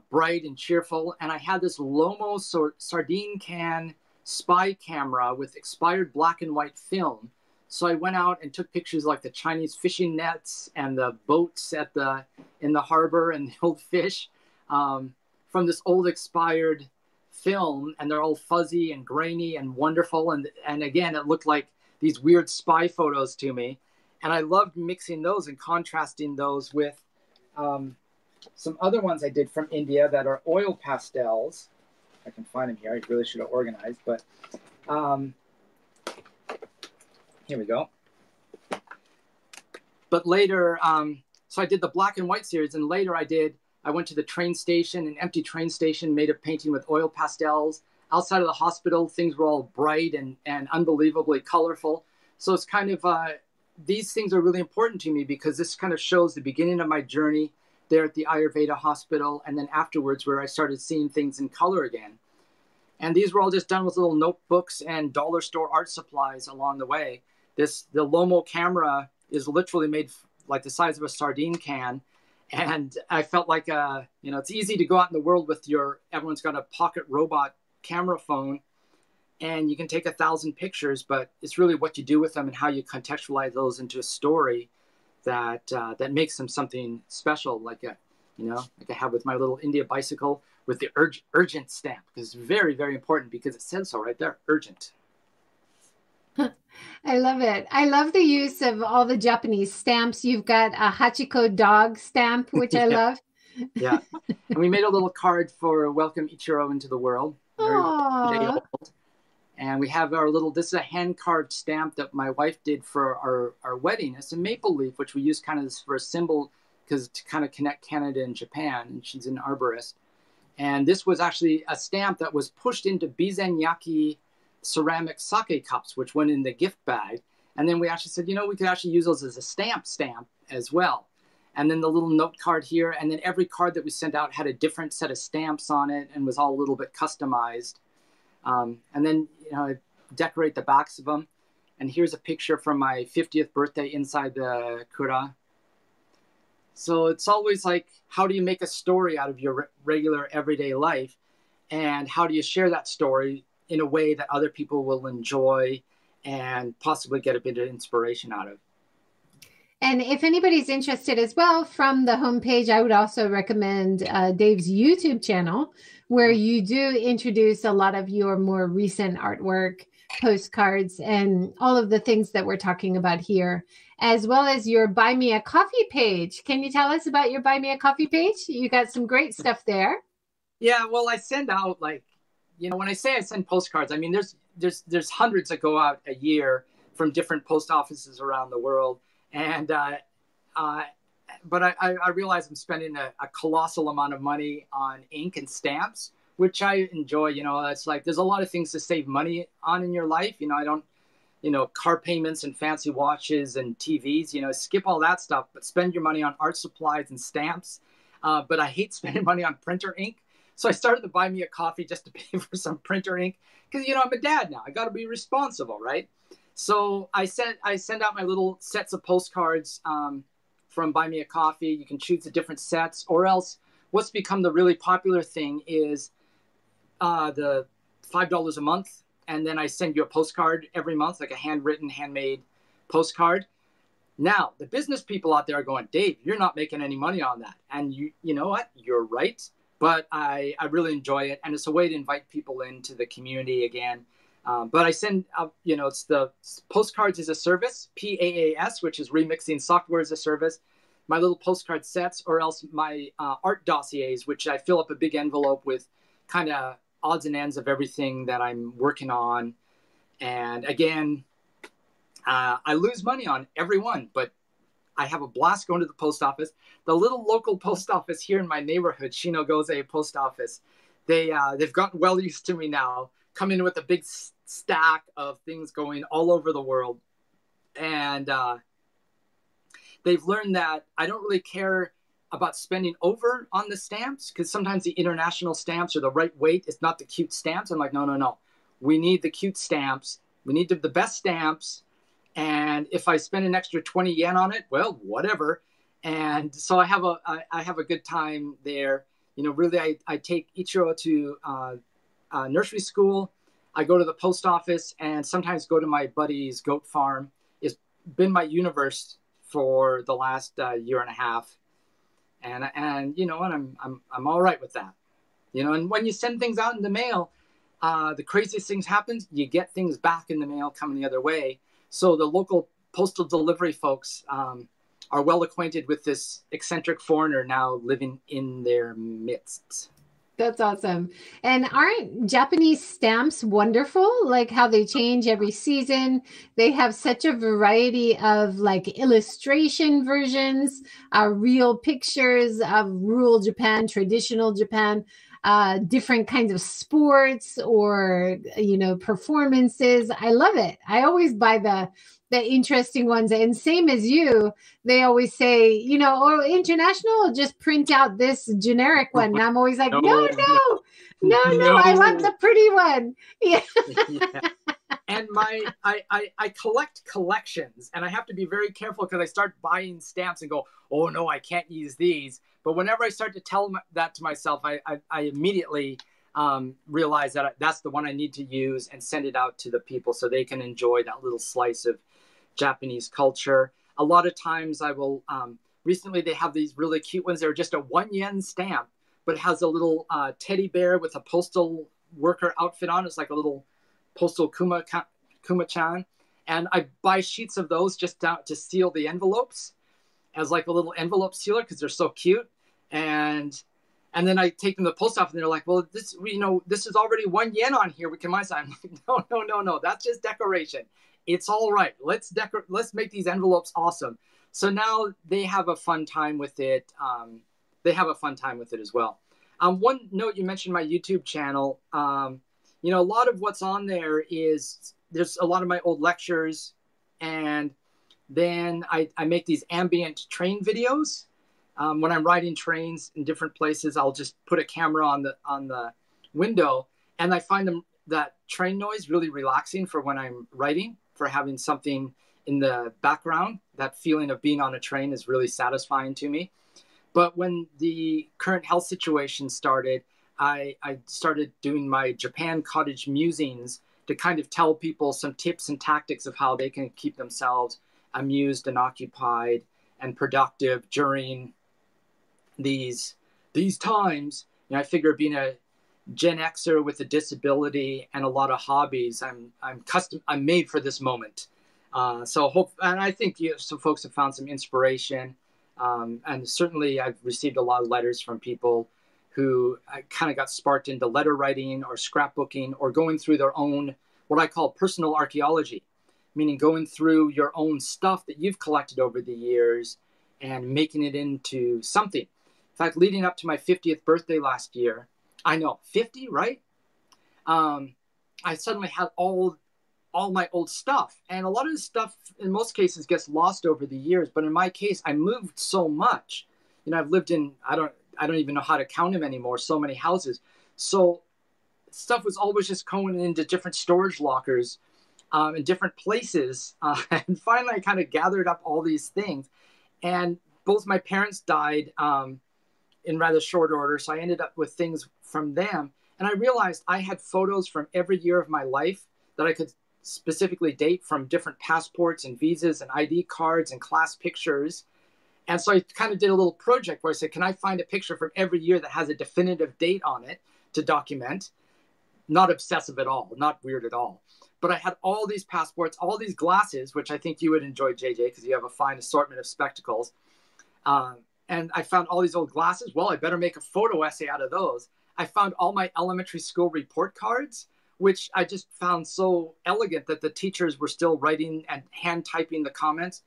bright and cheerful. And I had this Lomo sardine can spy camera with expired black and white film. So I went out and took pictures like the Chinese fishing nets and the boats at in the harbor and the old fish from this old expired film. And they're all fuzzy and grainy and wonderful. And again, it looked like these weird spy photos to me. And I loved mixing those and contrasting those with some other ones I did from India that are oil pastels. I can find them here. I really should have organized, but here we go. But later, so I did the black and white series, and later I went to the train station, an empty train station, made a painting with oil pastels. Outside of the hospital, things were all bright and unbelievably colorful. So it's kind of, these things are really important to me because this kind of shows the beginning of my journey there at the Ayurveda hospital, and then afterwards where I started seeing things in color again. And these were all just done with little notebooks and dollar store art supplies along the way. The Lomo camera is literally made like the size of a sardine can. And I felt like, you know, it's easy to go out in the world with everyone's got a pocket robot camera phone and you can take 1,000 pictures, but it's really what you do with them and how you contextualize those into a story that makes them something special, like like I have with my little India bicycle with the urgent stamp, because it's very, very important because it says so right there, urgent. I love it. I love the use of all the Japanese stamps. You've got a Hachiko dog stamp, which yeah. I love. Yeah, and we made a little card for Welcome Ichiro into the World. Aww. And we have our little, this is a hand-carved stamp that my wife did for our wedding. It's a maple leaf, which we use kind of for a symbol because to kind of connect Canada and Japan. And she's an arborist. And this was actually a stamp that was pushed into Bizanyaki ceramic sake cups, which went in the gift bag. And then we actually said, you know, we could actually use those as a stamp as well. And then the little note card here. And then every card that we sent out had a different set of stamps on it and was all a little bit customized. And then, you know, I decorate the backs of them. And here's a picture from my 50th birthday inside the Kura. So it's always like, how do you make a story out of your regular everyday life? And how do you share that story in a way that other people will enjoy and possibly get a bit of inspiration out of? And if anybody's interested as well, from the homepage, I would also recommend Dave's YouTube channel, where you do introduce a lot of your more recent artwork, postcards, and all of the things that we're talking about here, as well as your Buy Me a Coffee page. Can you tell us about your Buy Me a Coffee page? You got some great stuff there. Yeah, well, I send out, like, you know, when I say I send postcards, I mean, there's hundreds that go out a year from different post offices around the world. And, but I realize I'm spending a colossal amount of money on ink and stamps, which I enjoy. You know, it's like, there's a lot of things to save money on in your life. You know, I don't, you know, car payments and fancy watches and TVs, you know, skip all that stuff, but spend your money on art supplies and stamps. But I hate spending money on printer ink. So I started to Buy Me a Coffee just to pay for some printer ink, because, you know, I'm a dad now. I got to be responsible, right? So I send out my little sets of postcards from Buy Me a Coffee. You can choose the different sets, or else what's become the really popular thing is the $5 a month. And then I send you a postcard every month, like a handwritten, handmade postcard. Now, the business people out there are going, Dave, you're not making any money on that. And you know what? You're right. But I really enjoy it. And it's a way to invite people into the community again. But I send out, you know, it's the Postcards as a Service, PAAS, which is Remixing Software as a Service, my little postcard sets, or else my art dossiers, which I fill up a big envelope with kind of odds and ends of everything that I'm working on. And again, I lose money on every one, but I have a blast going to the post office. The little local post office here in my neighborhood, Shinogoze Post Office, they've gotten well used to me now, come in with a big stack of things going all over the world. And they've learned that I don't really care about spending over on the stamps, because sometimes the international stamps are the right weight. It's not the cute stamps. I'm like, no. We need the cute stamps. We need the best stamps. And if I spend an extra 20 yen on it, well, whatever. And so I have a good time there. You know, really, I take Ichiro to nursery school. I go to the post office and sometimes go to my buddy's goat farm. It's been my universe for the last year and a half. And you know, and I'm all right with that. You know, and when you send things out in the mail, the craziest things happen. You get things back in the mail coming the other way. So the local postal delivery folks are well acquainted with this eccentric foreigner now living in their midst. That's awesome. And aren't Japanese stamps wonderful? Like how they change every season. They have such a variety of like illustration versions, real pictures of rural Japan, traditional Japan. Different kinds of sports or, you know, performances. I love it. I always buy the interesting ones. And same as you, they always say, you know, or international, just print out this generic one. And I'm always like, no, I want the pretty one. Yeah. Yeah. And I collect collections, and I have to be very careful because I start buying stamps and go, oh no, I can't use these. But whenever I start to tell that to myself, I immediately realize that that's the one I need to use and send it out to the people so they can enjoy that little slice of Japanese culture. A lot of times I will, recently they have these really cute ones. They're just a 1 yen stamp, but it has a little teddy bear with a postal worker outfit on. It's like a little postal kuma-chan. And I buy sheets of those just to seal the envelopes as like a little envelope sealer because they're so cute. And then I take them to the post office and they're like, well, this, you know, this is already 1 yen on here. We can buy some. I'm like, no. That's just decoration. It's all right. Let's make these envelopes awesome. So now they have a fun time with it. They have a fun time with it as well. One note, you mentioned my YouTube channel. You know, a lot of what's on there is there's a lot of my old lectures, And then I make these ambient train videos. When I'm riding trains in different places, I'll just put a camera on the window, and I find them, that train noise, really relaxing for when I'm writing, for having something in the background. That feeling of being on a train is really satisfying to me. But when the current health situation started, I started doing my Japan cottage musings to kind of tell people some tips and tactics of how they can keep themselves amused and occupied and productive during these times. And I figure being a Gen Xer with a disability and a lot of hobbies, I'm made for this moment. And I think some folks have found some inspiration. And certainly I've received a lot of letters from people who kind of got sparked into letter writing or scrapbooking or going through their own, what I call personal archaeology, meaning going through your own stuff that you've collected over the years and making it into something. In fact, leading up to my 50th birthday last year, I know, 50, right? I suddenly had all my old stuff. And a lot of this stuff, in most cases, gets lost over the years. But in my case, I moved so much. You know, I've lived in, I don't even know how to count them anymore, so many houses. So stuff was always just going into different storage lockers in different places. And finally, I kind of gathered up all these things. And both my parents died in rather short order. So I ended up with things from them. And I realized I had photos from every year of my life that I could specifically date from different passports and visas and ID cards and class pictures. And so I kind of did a little project where I said, can I find a picture from every year that has a definitive date on it to document? Not obsessive at all, not weird at all. But I had all these passports, all these glasses, which I think you would enjoy, JJ, because you have a fine assortment of spectacles. And I found all these old glasses. Well, I better make a photo essay out of those. I found all my elementary school report cards, which I just found so elegant that the teachers were still writing and hand typing the comments.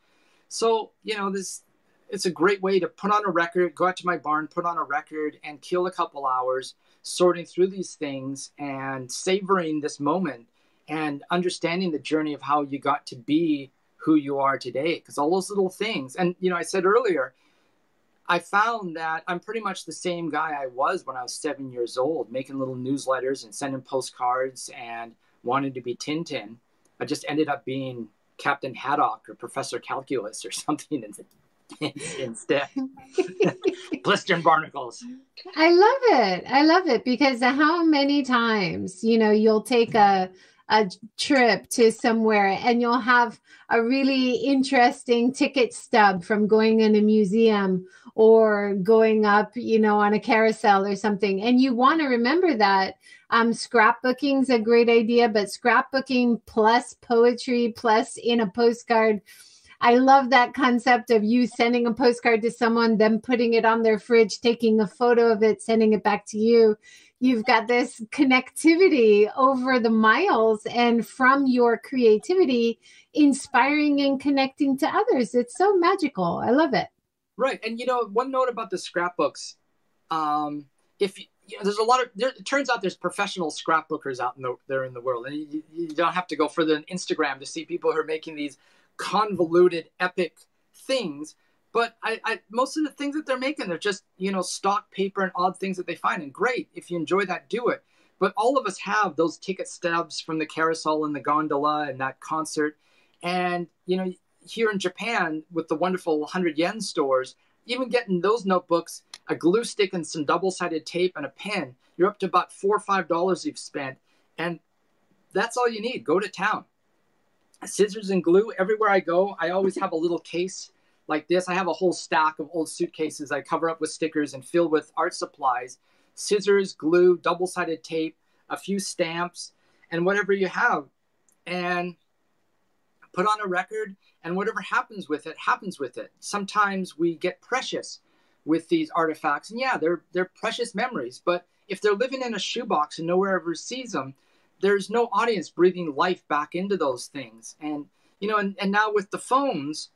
So, you know, this... it's a great way to put on a record, go out to my barn, put on a record, and kill a couple hours sorting through these things and savoring this moment and understanding the journey of how you got to be who you are today. Because all those little things, and, you know, I said earlier, I found that I'm pretty much the same guy I was when I was 7 years old, making little newsletters and sending postcards and wanting to be Tintin. I just ended up being Captain Haddock or Professor Calculus or something instead. Blister and barnacles. I love it because how many times, you know, you'll take a trip to somewhere and you'll have a really interesting ticket stub from going in a museum or going up, you know, on a carousel or something. And you want to remember that. Scrapbooking is a great idea, but scrapbooking plus poetry plus in a postcard, I love that concept of you sending a postcard to someone, them putting it on their fridge, taking a photo of it, sending it back to you. You've got this connectivity over the miles and from your creativity, inspiring and connecting to others. It's so magical. I love it. Right. And, you know, one note about the scrapbooks. There's a lot of, it turns out there's professional scrapbookers out there in the world. And you don't have to go further than Instagram to see people who are making these convoluted epic things, but I most of the things that they're making, they're just, you know, stock paper and odd things that they find, and great, if you enjoy that, do it. But all of us have those ticket stubs from the carousel and the gondola and that concert. And, you know, here in Japan with the wonderful 100 yen stores, even getting those notebooks, a glue stick and some double-sided tape and a pen, you're up to about $4 or $5 you've spent, and that's all you need. Go to town. Scissors and glue. Everywhere I go, I always have a little case like this. I have a whole stack of old suitcases I cover up with stickers and fill with art supplies, scissors, glue, double-sided tape, a few stamps, and whatever you have. And put on a record, and whatever happens with it, happens with it. Sometimes we get precious with these artifacts. And yeah, they're precious memories, but if they're living in a shoebox and nowhere ever sees them, there's no audience breathing life back into those things. And, you know, and now with the phones,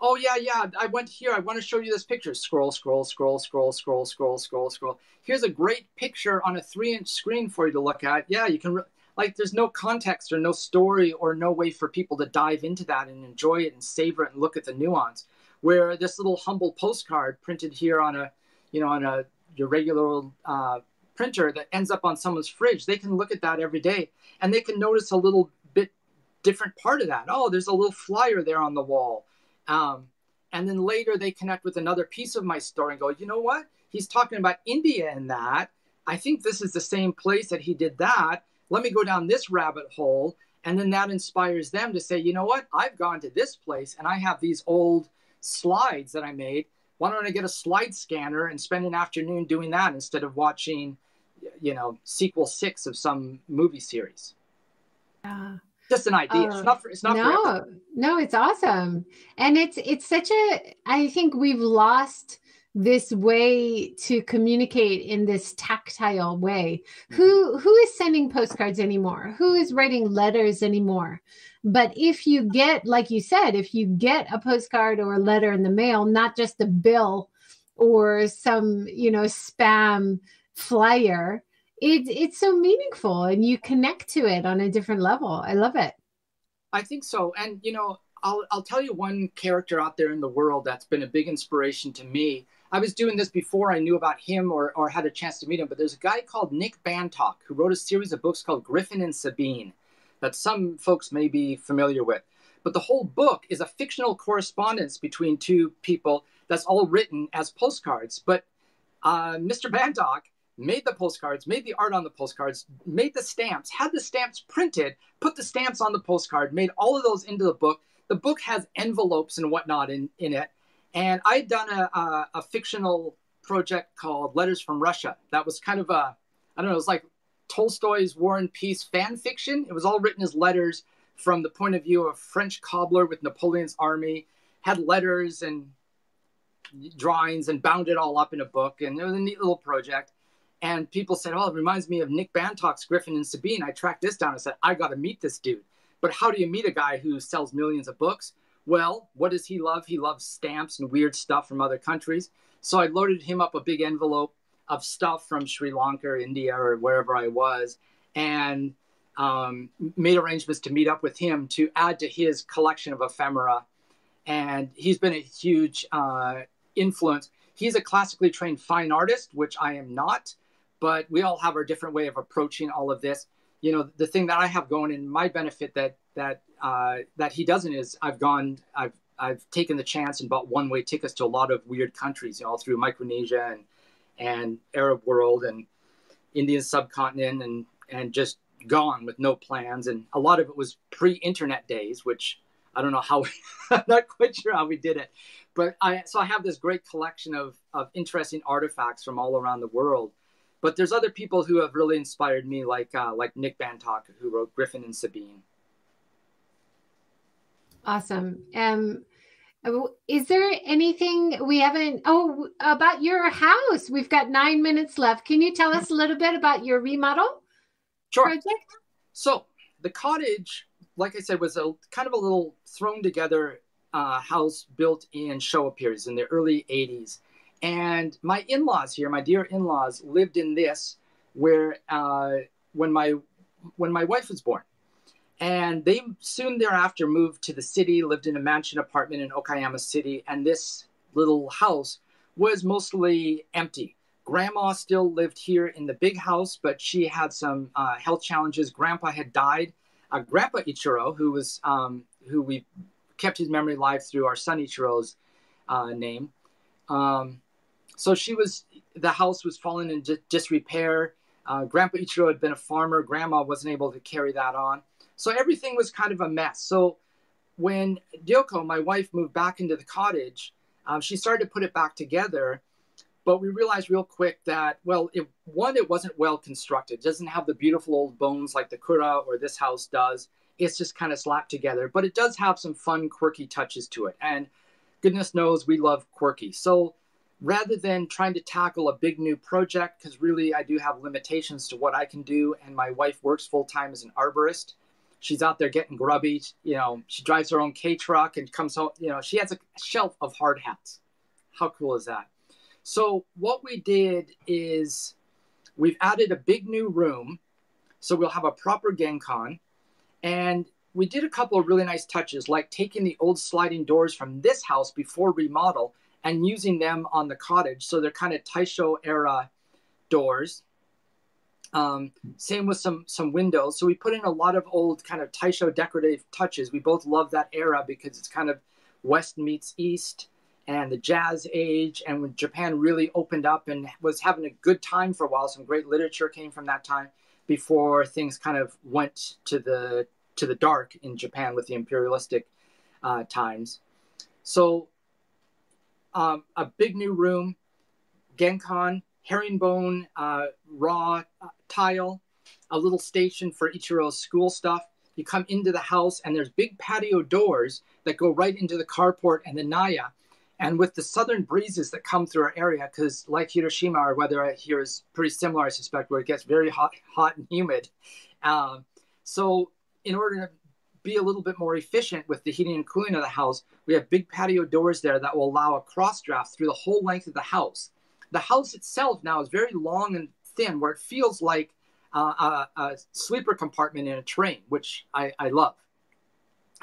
oh, yeah, I went here. I want to show you this picture. Scroll, scroll, scroll, scroll, scroll, scroll, scroll, scroll. Here's a great picture on a 3-inch screen for you to look at. Yeah, you can. like there's no context or no story or no way for people to dive into that and enjoy it and savor it and look at the nuance. Where this little humble postcard printed here on a, you know, on a your regular printer that ends up on someone's fridge, they can look at that every day and they can notice a little bit different part of that. Oh, there's a little flyer there on the wall. And then later they connect with another piece of my story and go, you know what? He's talking about India in that. I think this is the same place that he did that. Let me go down this rabbit hole. And then that inspires them to say, you know what? I've gone to this place and I have these old slides that I made. Why don't I get a slide scanner and spend an afternoon doing that instead of watching, you know, sequel 6 of some movie series? Yeah. Just an idea. No, it's awesome. And it's such a, I think we've lost this way to communicate in this tactile way. Who is sending postcards anymore? Who is writing letters anymore? But if you get, like you said, if you get a postcard or a letter in the mail, not just a bill or some, you know, spam flyer, it's so meaningful and you connect to it on a different level. I love it. I think so. And, you know, I'll tell you one character out there in the world that's been a big inspiration to me. I was doing this before I knew about him or had a chance to meet him, but there's a guy called Nick Bantock who wrote a series of books called Griffin and Sabine that some folks may be familiar with. But the whole book is a fictional correspondence between two people that's all written as postcards. But Mr. Bantock made the postcards, made the art on the postcards, made the stamps, had the stamps printed, put the stamps on the postcard, made all of those into the book. The book has envelopes and whatnot in it. And I'd done a fictional project called Letters from Russia. That was kind of a, I don't know, it was like Tolstoy's War and Peace fan fiction. It was all written as letters from the point of view of a French cobbler with Napoleon's army, had letters and drawings and bound it all up in a book. And it was a neat little project. And people said, oh, it reminds me of Nick Bantock's Griffin and Sabine. I tracked this down and said, I got to meet this dude. But how do you meet a guy who sells millions of books? Well, what does he love? He loves stamps and weird stuff from other countries. So I loaded him up a big envelope of stuff from Sri Lanka or India or wherever I was, and made arrangements to meet up with him to add to his collection of ephemera. And he's been a huge influence. He's a classically trained fine artist, which I am not, but we all have our different way of approaching all of this. You know, the thing that I have going in my benefit that he doesn't is I've taken the chance and bought one-way tickets to a lot of weird countries, you know, all through Micronesia and Arab world and Indian subcontinent and just gone with no plans. And a lot of it was pre-internet days, which I don't know how, I'm not quite sure how we did it. But so I have this great collection of interesting artifacts from all around the world. But there's other people who have really inspired me, like Nick Bantock, who wrote Griffin and Sabine. Awesome. Is there anything we haven't? Oh, about your house. We've got 9 minutes left. Can you tell us a little bit about your remodel project? So the cottage, like I said, was a kind of a little thrown together house built in Showa periods in the early 80s. And my in-laws here, my dear in-laws, lived in this where when my wife was born. And they soon thereafter moved to the city, lived in a mansion apartment in Okayama City. And this little house was mostly empty. Grandma still lived here in the big house, but she had some health challenges. Grandpa had died. Grandpa Ichiro, who was who we kept his memory alive through our son Ichiro's name. So the house was falling in disrepair. Grandpa Ichiro had been a farmer. Grandma wasn't able to carry that on. So everything was kind of a mess. So when Ryoko, my wife, moved back into the cottage, she started to put it back together. But we realized real quick that, well, it wasn't well constructed. It doesn't have the beautiful old bones like the Kura or this house does. It's just kind of slapped together. But it does have some fun, quirky touches to it. And goodness knows we love quirky. So rather than trying to tackle a big new project, because really I do have limitations to what I can do, and my wife works full-time as an arborist. She's out there getting grubby, you know, she drives her own K-truck and comes home, you know, she has a shelf of hard hats. How cool is that? So what we did is we've added a big new room. So we'll have a proper Genkan. And we did a couple of really nice touches, like taking the old sliding doors from this house before remodel and using them on the cottage. So they're kind of Taisho era doors. Same with some windows. So we put in a lot of old kind of Taisho decorative touches. We both love that era because it's kind of West meets East and the Jazz Age. And when Japan really opened up and was having a good time for a while, some great literature came from that time before things kind of went to the dark in Japan with the imperialistic times. So a big new room, Genkan, herringbone, raw tile, a little station for Ichiro's school stuff. You come into the house and there's big patio doors that go right into the carport and the Naya. And with the southern breezes that come through our area, because like Hiroshima, our weather here is pretty similar, I suspect, where it gets very hot and humid. So in order to be a little bit more efficient with the heating and cooling of the house, we have big patio doors there that will allow a cross draft through the whole length of the house. The house itself now is very long and thin, where it feels like a sleeper compartment in a train, which I love.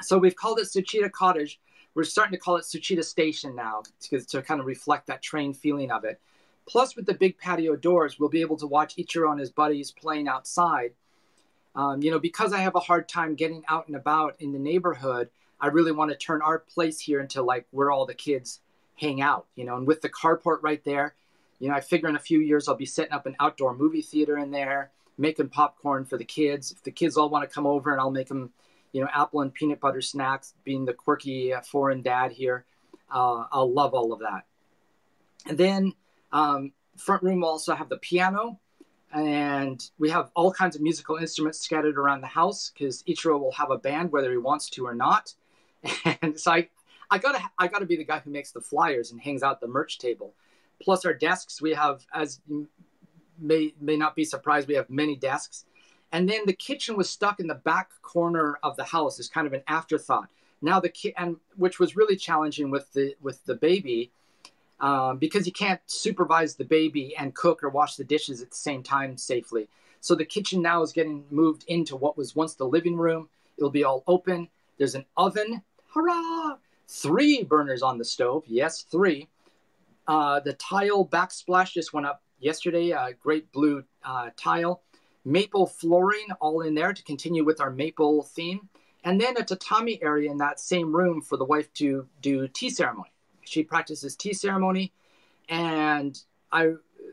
So we've called it Suchita Cottage. We're starting to call it Suchita Station now to kind of reflect that train feeling of it. Plus, with the big patio doors, we'll be able to watch Ichiro and his buddies playing outside. You know, because I have a hard time getting out and about in the neighborhood, I really want to turn our place here into like where all the kids hang out, you know, and with the carport right there, you know, I figure in a few years I'll be setting up an outdoor movie theater in there, making popcorn for the kids. If the kids all want to come over, and I'll make them, you know, apple and peanut butter snacks, being the quirky foreign dad here. I'll love all of that. And then front room will also have the piano. And we have all kinds of musical instruments scattered around the house because Ichiro will have a band whether he wants to or not. And so I gotta be the guy who makes the flyers and hangs out the merch table. Plus our desks, we have, as you may not be surprised, we have many desks. And then the kitchen was stuck in the back corner of the house as kind of an afterthought. Now which was really challenging with the baby because you can't supervise the baby and cook or wash the dishes at the same time safely. So the kitchen now is getting moved into what was once the living room. It'll be all open. There's an oven. Hurrah! 3 burners on the stove. Yes, 3. The tile backsplash just went up yesterday. Great blue tile. Maple flooring all in there to continue with our maple theme. And then a tatami area in that same room for the wife to do tea ceremony. She practices tea ceremony. And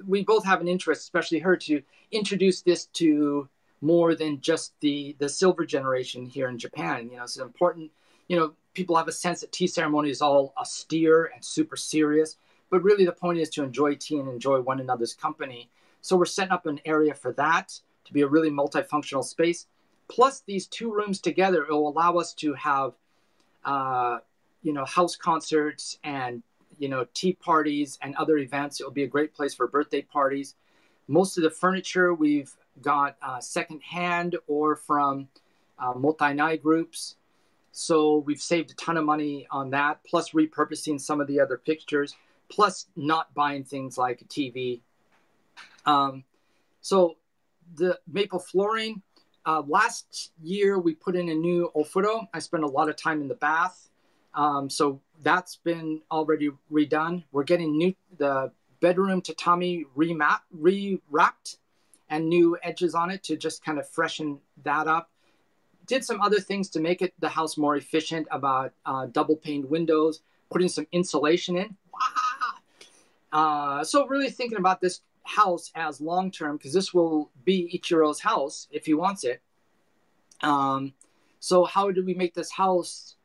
we both have an interest, especially her, to introduce this to more than just the silver generation here in Japan. You know, it's important, you know, people have a sense that tea ceremony is all austere and super serious. But really the point is to enjoy tea and enjoy one another's company. So we're setting up an area for that to be a really multifunctional space. Plus these 2 rooms together, it will allow us to have, you know, house concerts and, you know, tea parties and other events. It will be a great place for birthday parties. Most of the furniture we've got secondhand or from Motainai groups. So we've saved a ton of money on that, plus repurposing some of the other pictures, plus not buying things like a TV. So the maple flooring, last year we put in a new ofuro. I spent a lot of time in the bath. So that's been already redone. We're getting the bedroom tatami re-wrapped and new edges on it to just kind of freshen that up. Did some other things to make it the house more efficient about double pane windows, putting some insulation in. So really thinking about this house as long-term, because this will be Ichiro's house if he wants it. So how do we make this house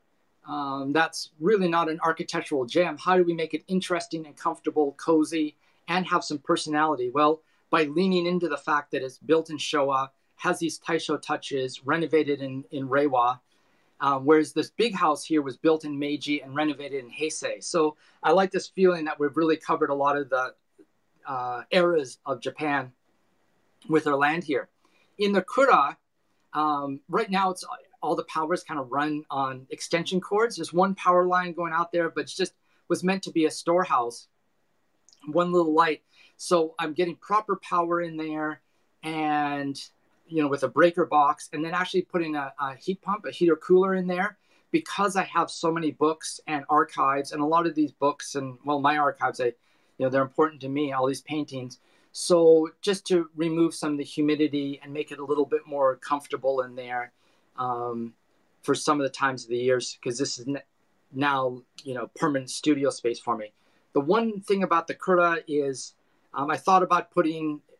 that's really not an architectural gem? How do we make it interesting and comfortable, cozy, and have some personality? Well, by leaning into the fact that it's built in Showa, has these Taisho touches, renovated in Reiwa, whereas this big house here was built in Meiji and renovated in Heisei. So I like this feeling that we've really covered a lot of the eras of Japan with our land here. In the Kura, right now it's all the powers kind of run on extension cords. There's one power line going out there, but it just was meant to be a storehouse, one little light. So I'm getting proper power in there, and with a breaker box, and then actually putting a heat pump, a heater cooler in there, because I have so many books and archives, and a lot of these books and, well, my archives, they're important to me, all these paintings. So just to remove some of the humidity and make it a little bit more comfortable in there for some of the times of the years, because this is now, permanent studio space for me. The one thing about the Kura is I thought about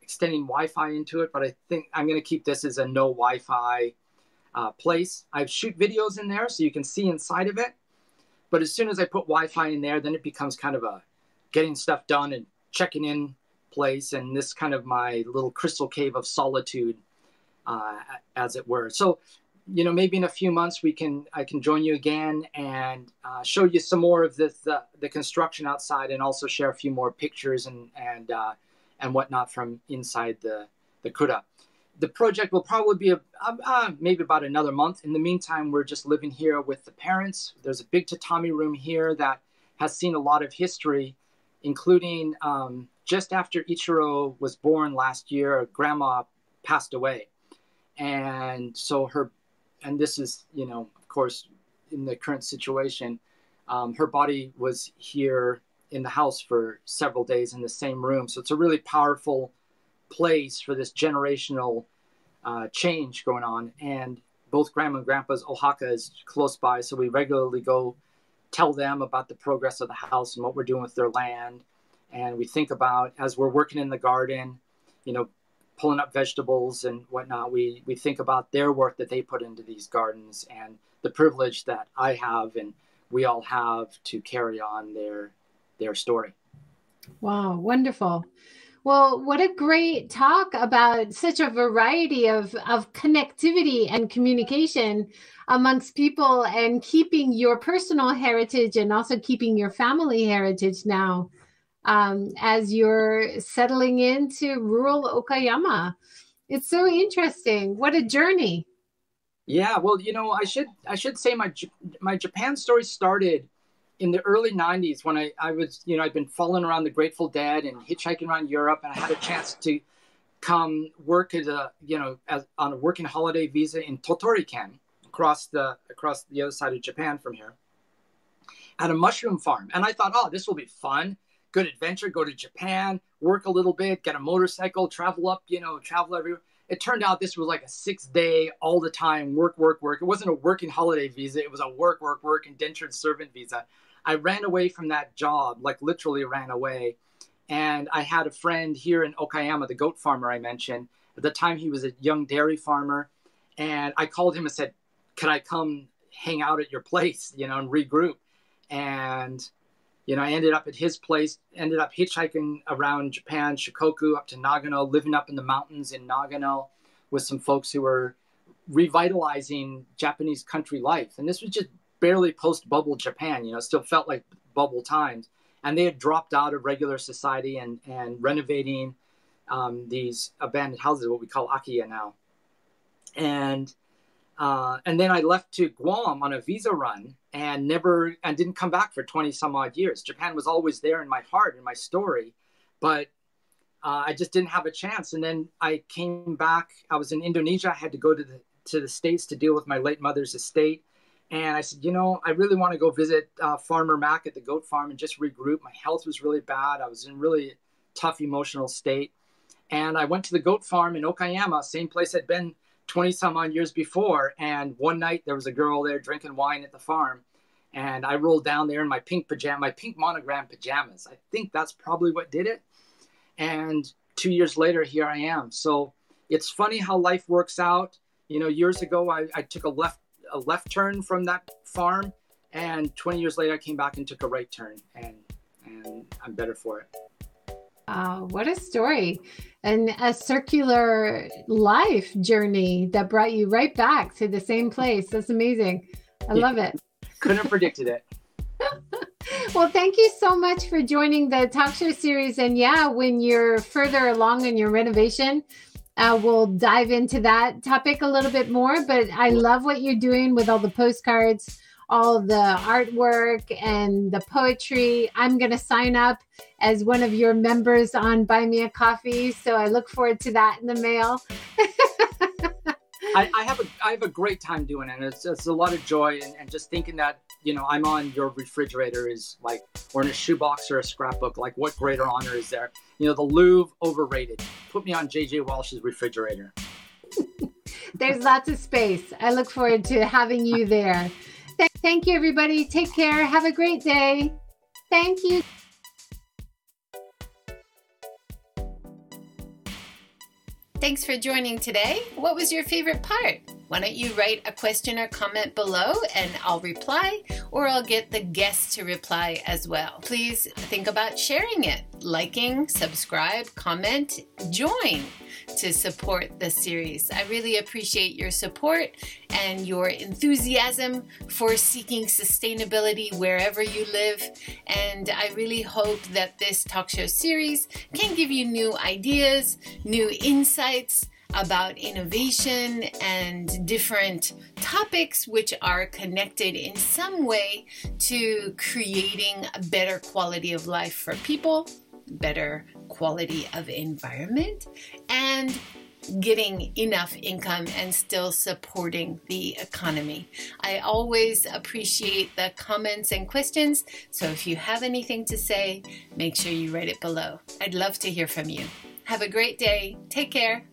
extending Wi-Fi into it, but I think I'm going to keep this as a no Wi-Fi place. I shoot videos in there so you can see inside of it. But as soon as I put Wi-Fi in there, then it becomes kind of a getting stuff done and checking in place, and this kind of my little crystal cave of solitude, as it were. So, maybe in a few months I can join you again and show you some more of the construction outside, and also share a few more pictures and whatnot from inside the Kura. The project will probably be maybe about another month. In the meantime, we're just living here with the parents. There's a big tatami room here that has seen a lot of history, including just after Ichiro was born last year, Grandma passed away. And so and this is, of course, in the current situation, her body was here in the house for several days in the same room. So it's a really powerful place for this generational change going on. And both Grandma and Grandpa's Ohaka is close by. So we regularly go tell them about the progress of the house and what we're doing with their land. And we think about, as we're working in the garden, pulling up vegetables and whatnot, we think about their work that they put into these gardens and the privilege that I have and we all have to carry on their story. Wow, wonderful. Well, what a great talk about such a variety of connectivity and communication amongst people, and keeping your personal heritage and also keeping your family heritage now. As you're settling into rural Okayama. It's so interesting. What a journey. Yeah, well, I should say my Japan story started in the early 90s when I was, I'd been following around the Grateful Dead and hitchhiking around Europe, and I had a chance to come work as on a working holiday visa in Totori-ken, across the other side of Japan from here, at a mushroom farm. And I thought, oh, this will be fun. Good adventure, go to Japan, work a little bit, get a motorcycle, travel up, travel everywhere. It turned out this was like a 6-day, all the time, work, work, work. It wasn't a working holiday visa. It was a work, work, work, indentured servant visa. I ran away from that job, like literally ran away. And I had a friend here in Okayama, the goat farmer I mentioned. At the time, he was a young dairy farmer. And I called him and said, "Can I come hang out at your place, and regroup?" And I ended up at his place, ended up hitchhiking around Japan, Shikoku, up to Nagano, living up in the mountains in Nagano with some folks who were revitalizing Japanese country life. And this was just barely post-bubble Japan, it still felt like bubble times. And they had dropped out of regular society and renovating these abandoned houses, what we call akiya now. And then I left to Guam on a visa run and didn't come back for 20 some odd years. Japan was always there in my heart, in my story, but I just didn't have a chance. And then I came back. I was in Indonesia. I had to go to the States to deal with my late mother's estate. And I said, I really want to go visit Farmer Mac at the goat farm and just regroup. My health was really bad. I was in a really tough emotional state. And I went to the goat farm in Okayama, same place I'd been 20 some odd years before. And one night there was a girl there drinking wine at the farm. And I rolled down there in my pink pajama, my pink monogram pajamas. I think that's probably what did it. And 2 years later, here I am. So it's funny how life works out. Years ago, I took a left turn from that farm. And 20 years later, I came back and took a right turn. And I'm better for it. What a story, and a circular life journey that brought you right back to the same place. That's amazing. I love it. Couldn't have predicted it. Well, thank you so much for joining the talk show series. And yeah, when you're further along in your renovation, we'll dive into that topic a little bit more. But I love what you're doing with all the postcards, all the artwork and the poetry. I'm going to sign up as one of your members on Buy Me a Coffee. So I look forward to that in the mail. I have a great time doing it. It's a lot of joy, and just thinking that, you know, I'm on your refrigerator is like, or in a shoebox or a scrapbook, like what greater honor is there? You know, the Louvre, overrated. Put me on J.J. Walsh's refrigerator. There's lots of space. I look forward to having you there. Thank you, everybody. Take care. Have a great day. Thank you. Thanks for joining today. What was your favorite part? Why don't you write a question or comment below and I'll reply, or I'll get the guest to reply as well. Please think about sharing it, liking, subscribe, comment, join to support the series. I really appreciate your support and your enthusiasm for seeking sustainability wherever you live. And I really hope that this talk show series can give you new ideas, new insights, about innovation and different topics which are connected in some way to creating a better quality of life for people, better quality of environment, and getting enough income and still supporting the economy. I always appreciate the comments and questions, so if you have anything to say, make sure you write it below. I'd love to hear from you. Have a great day. Take care.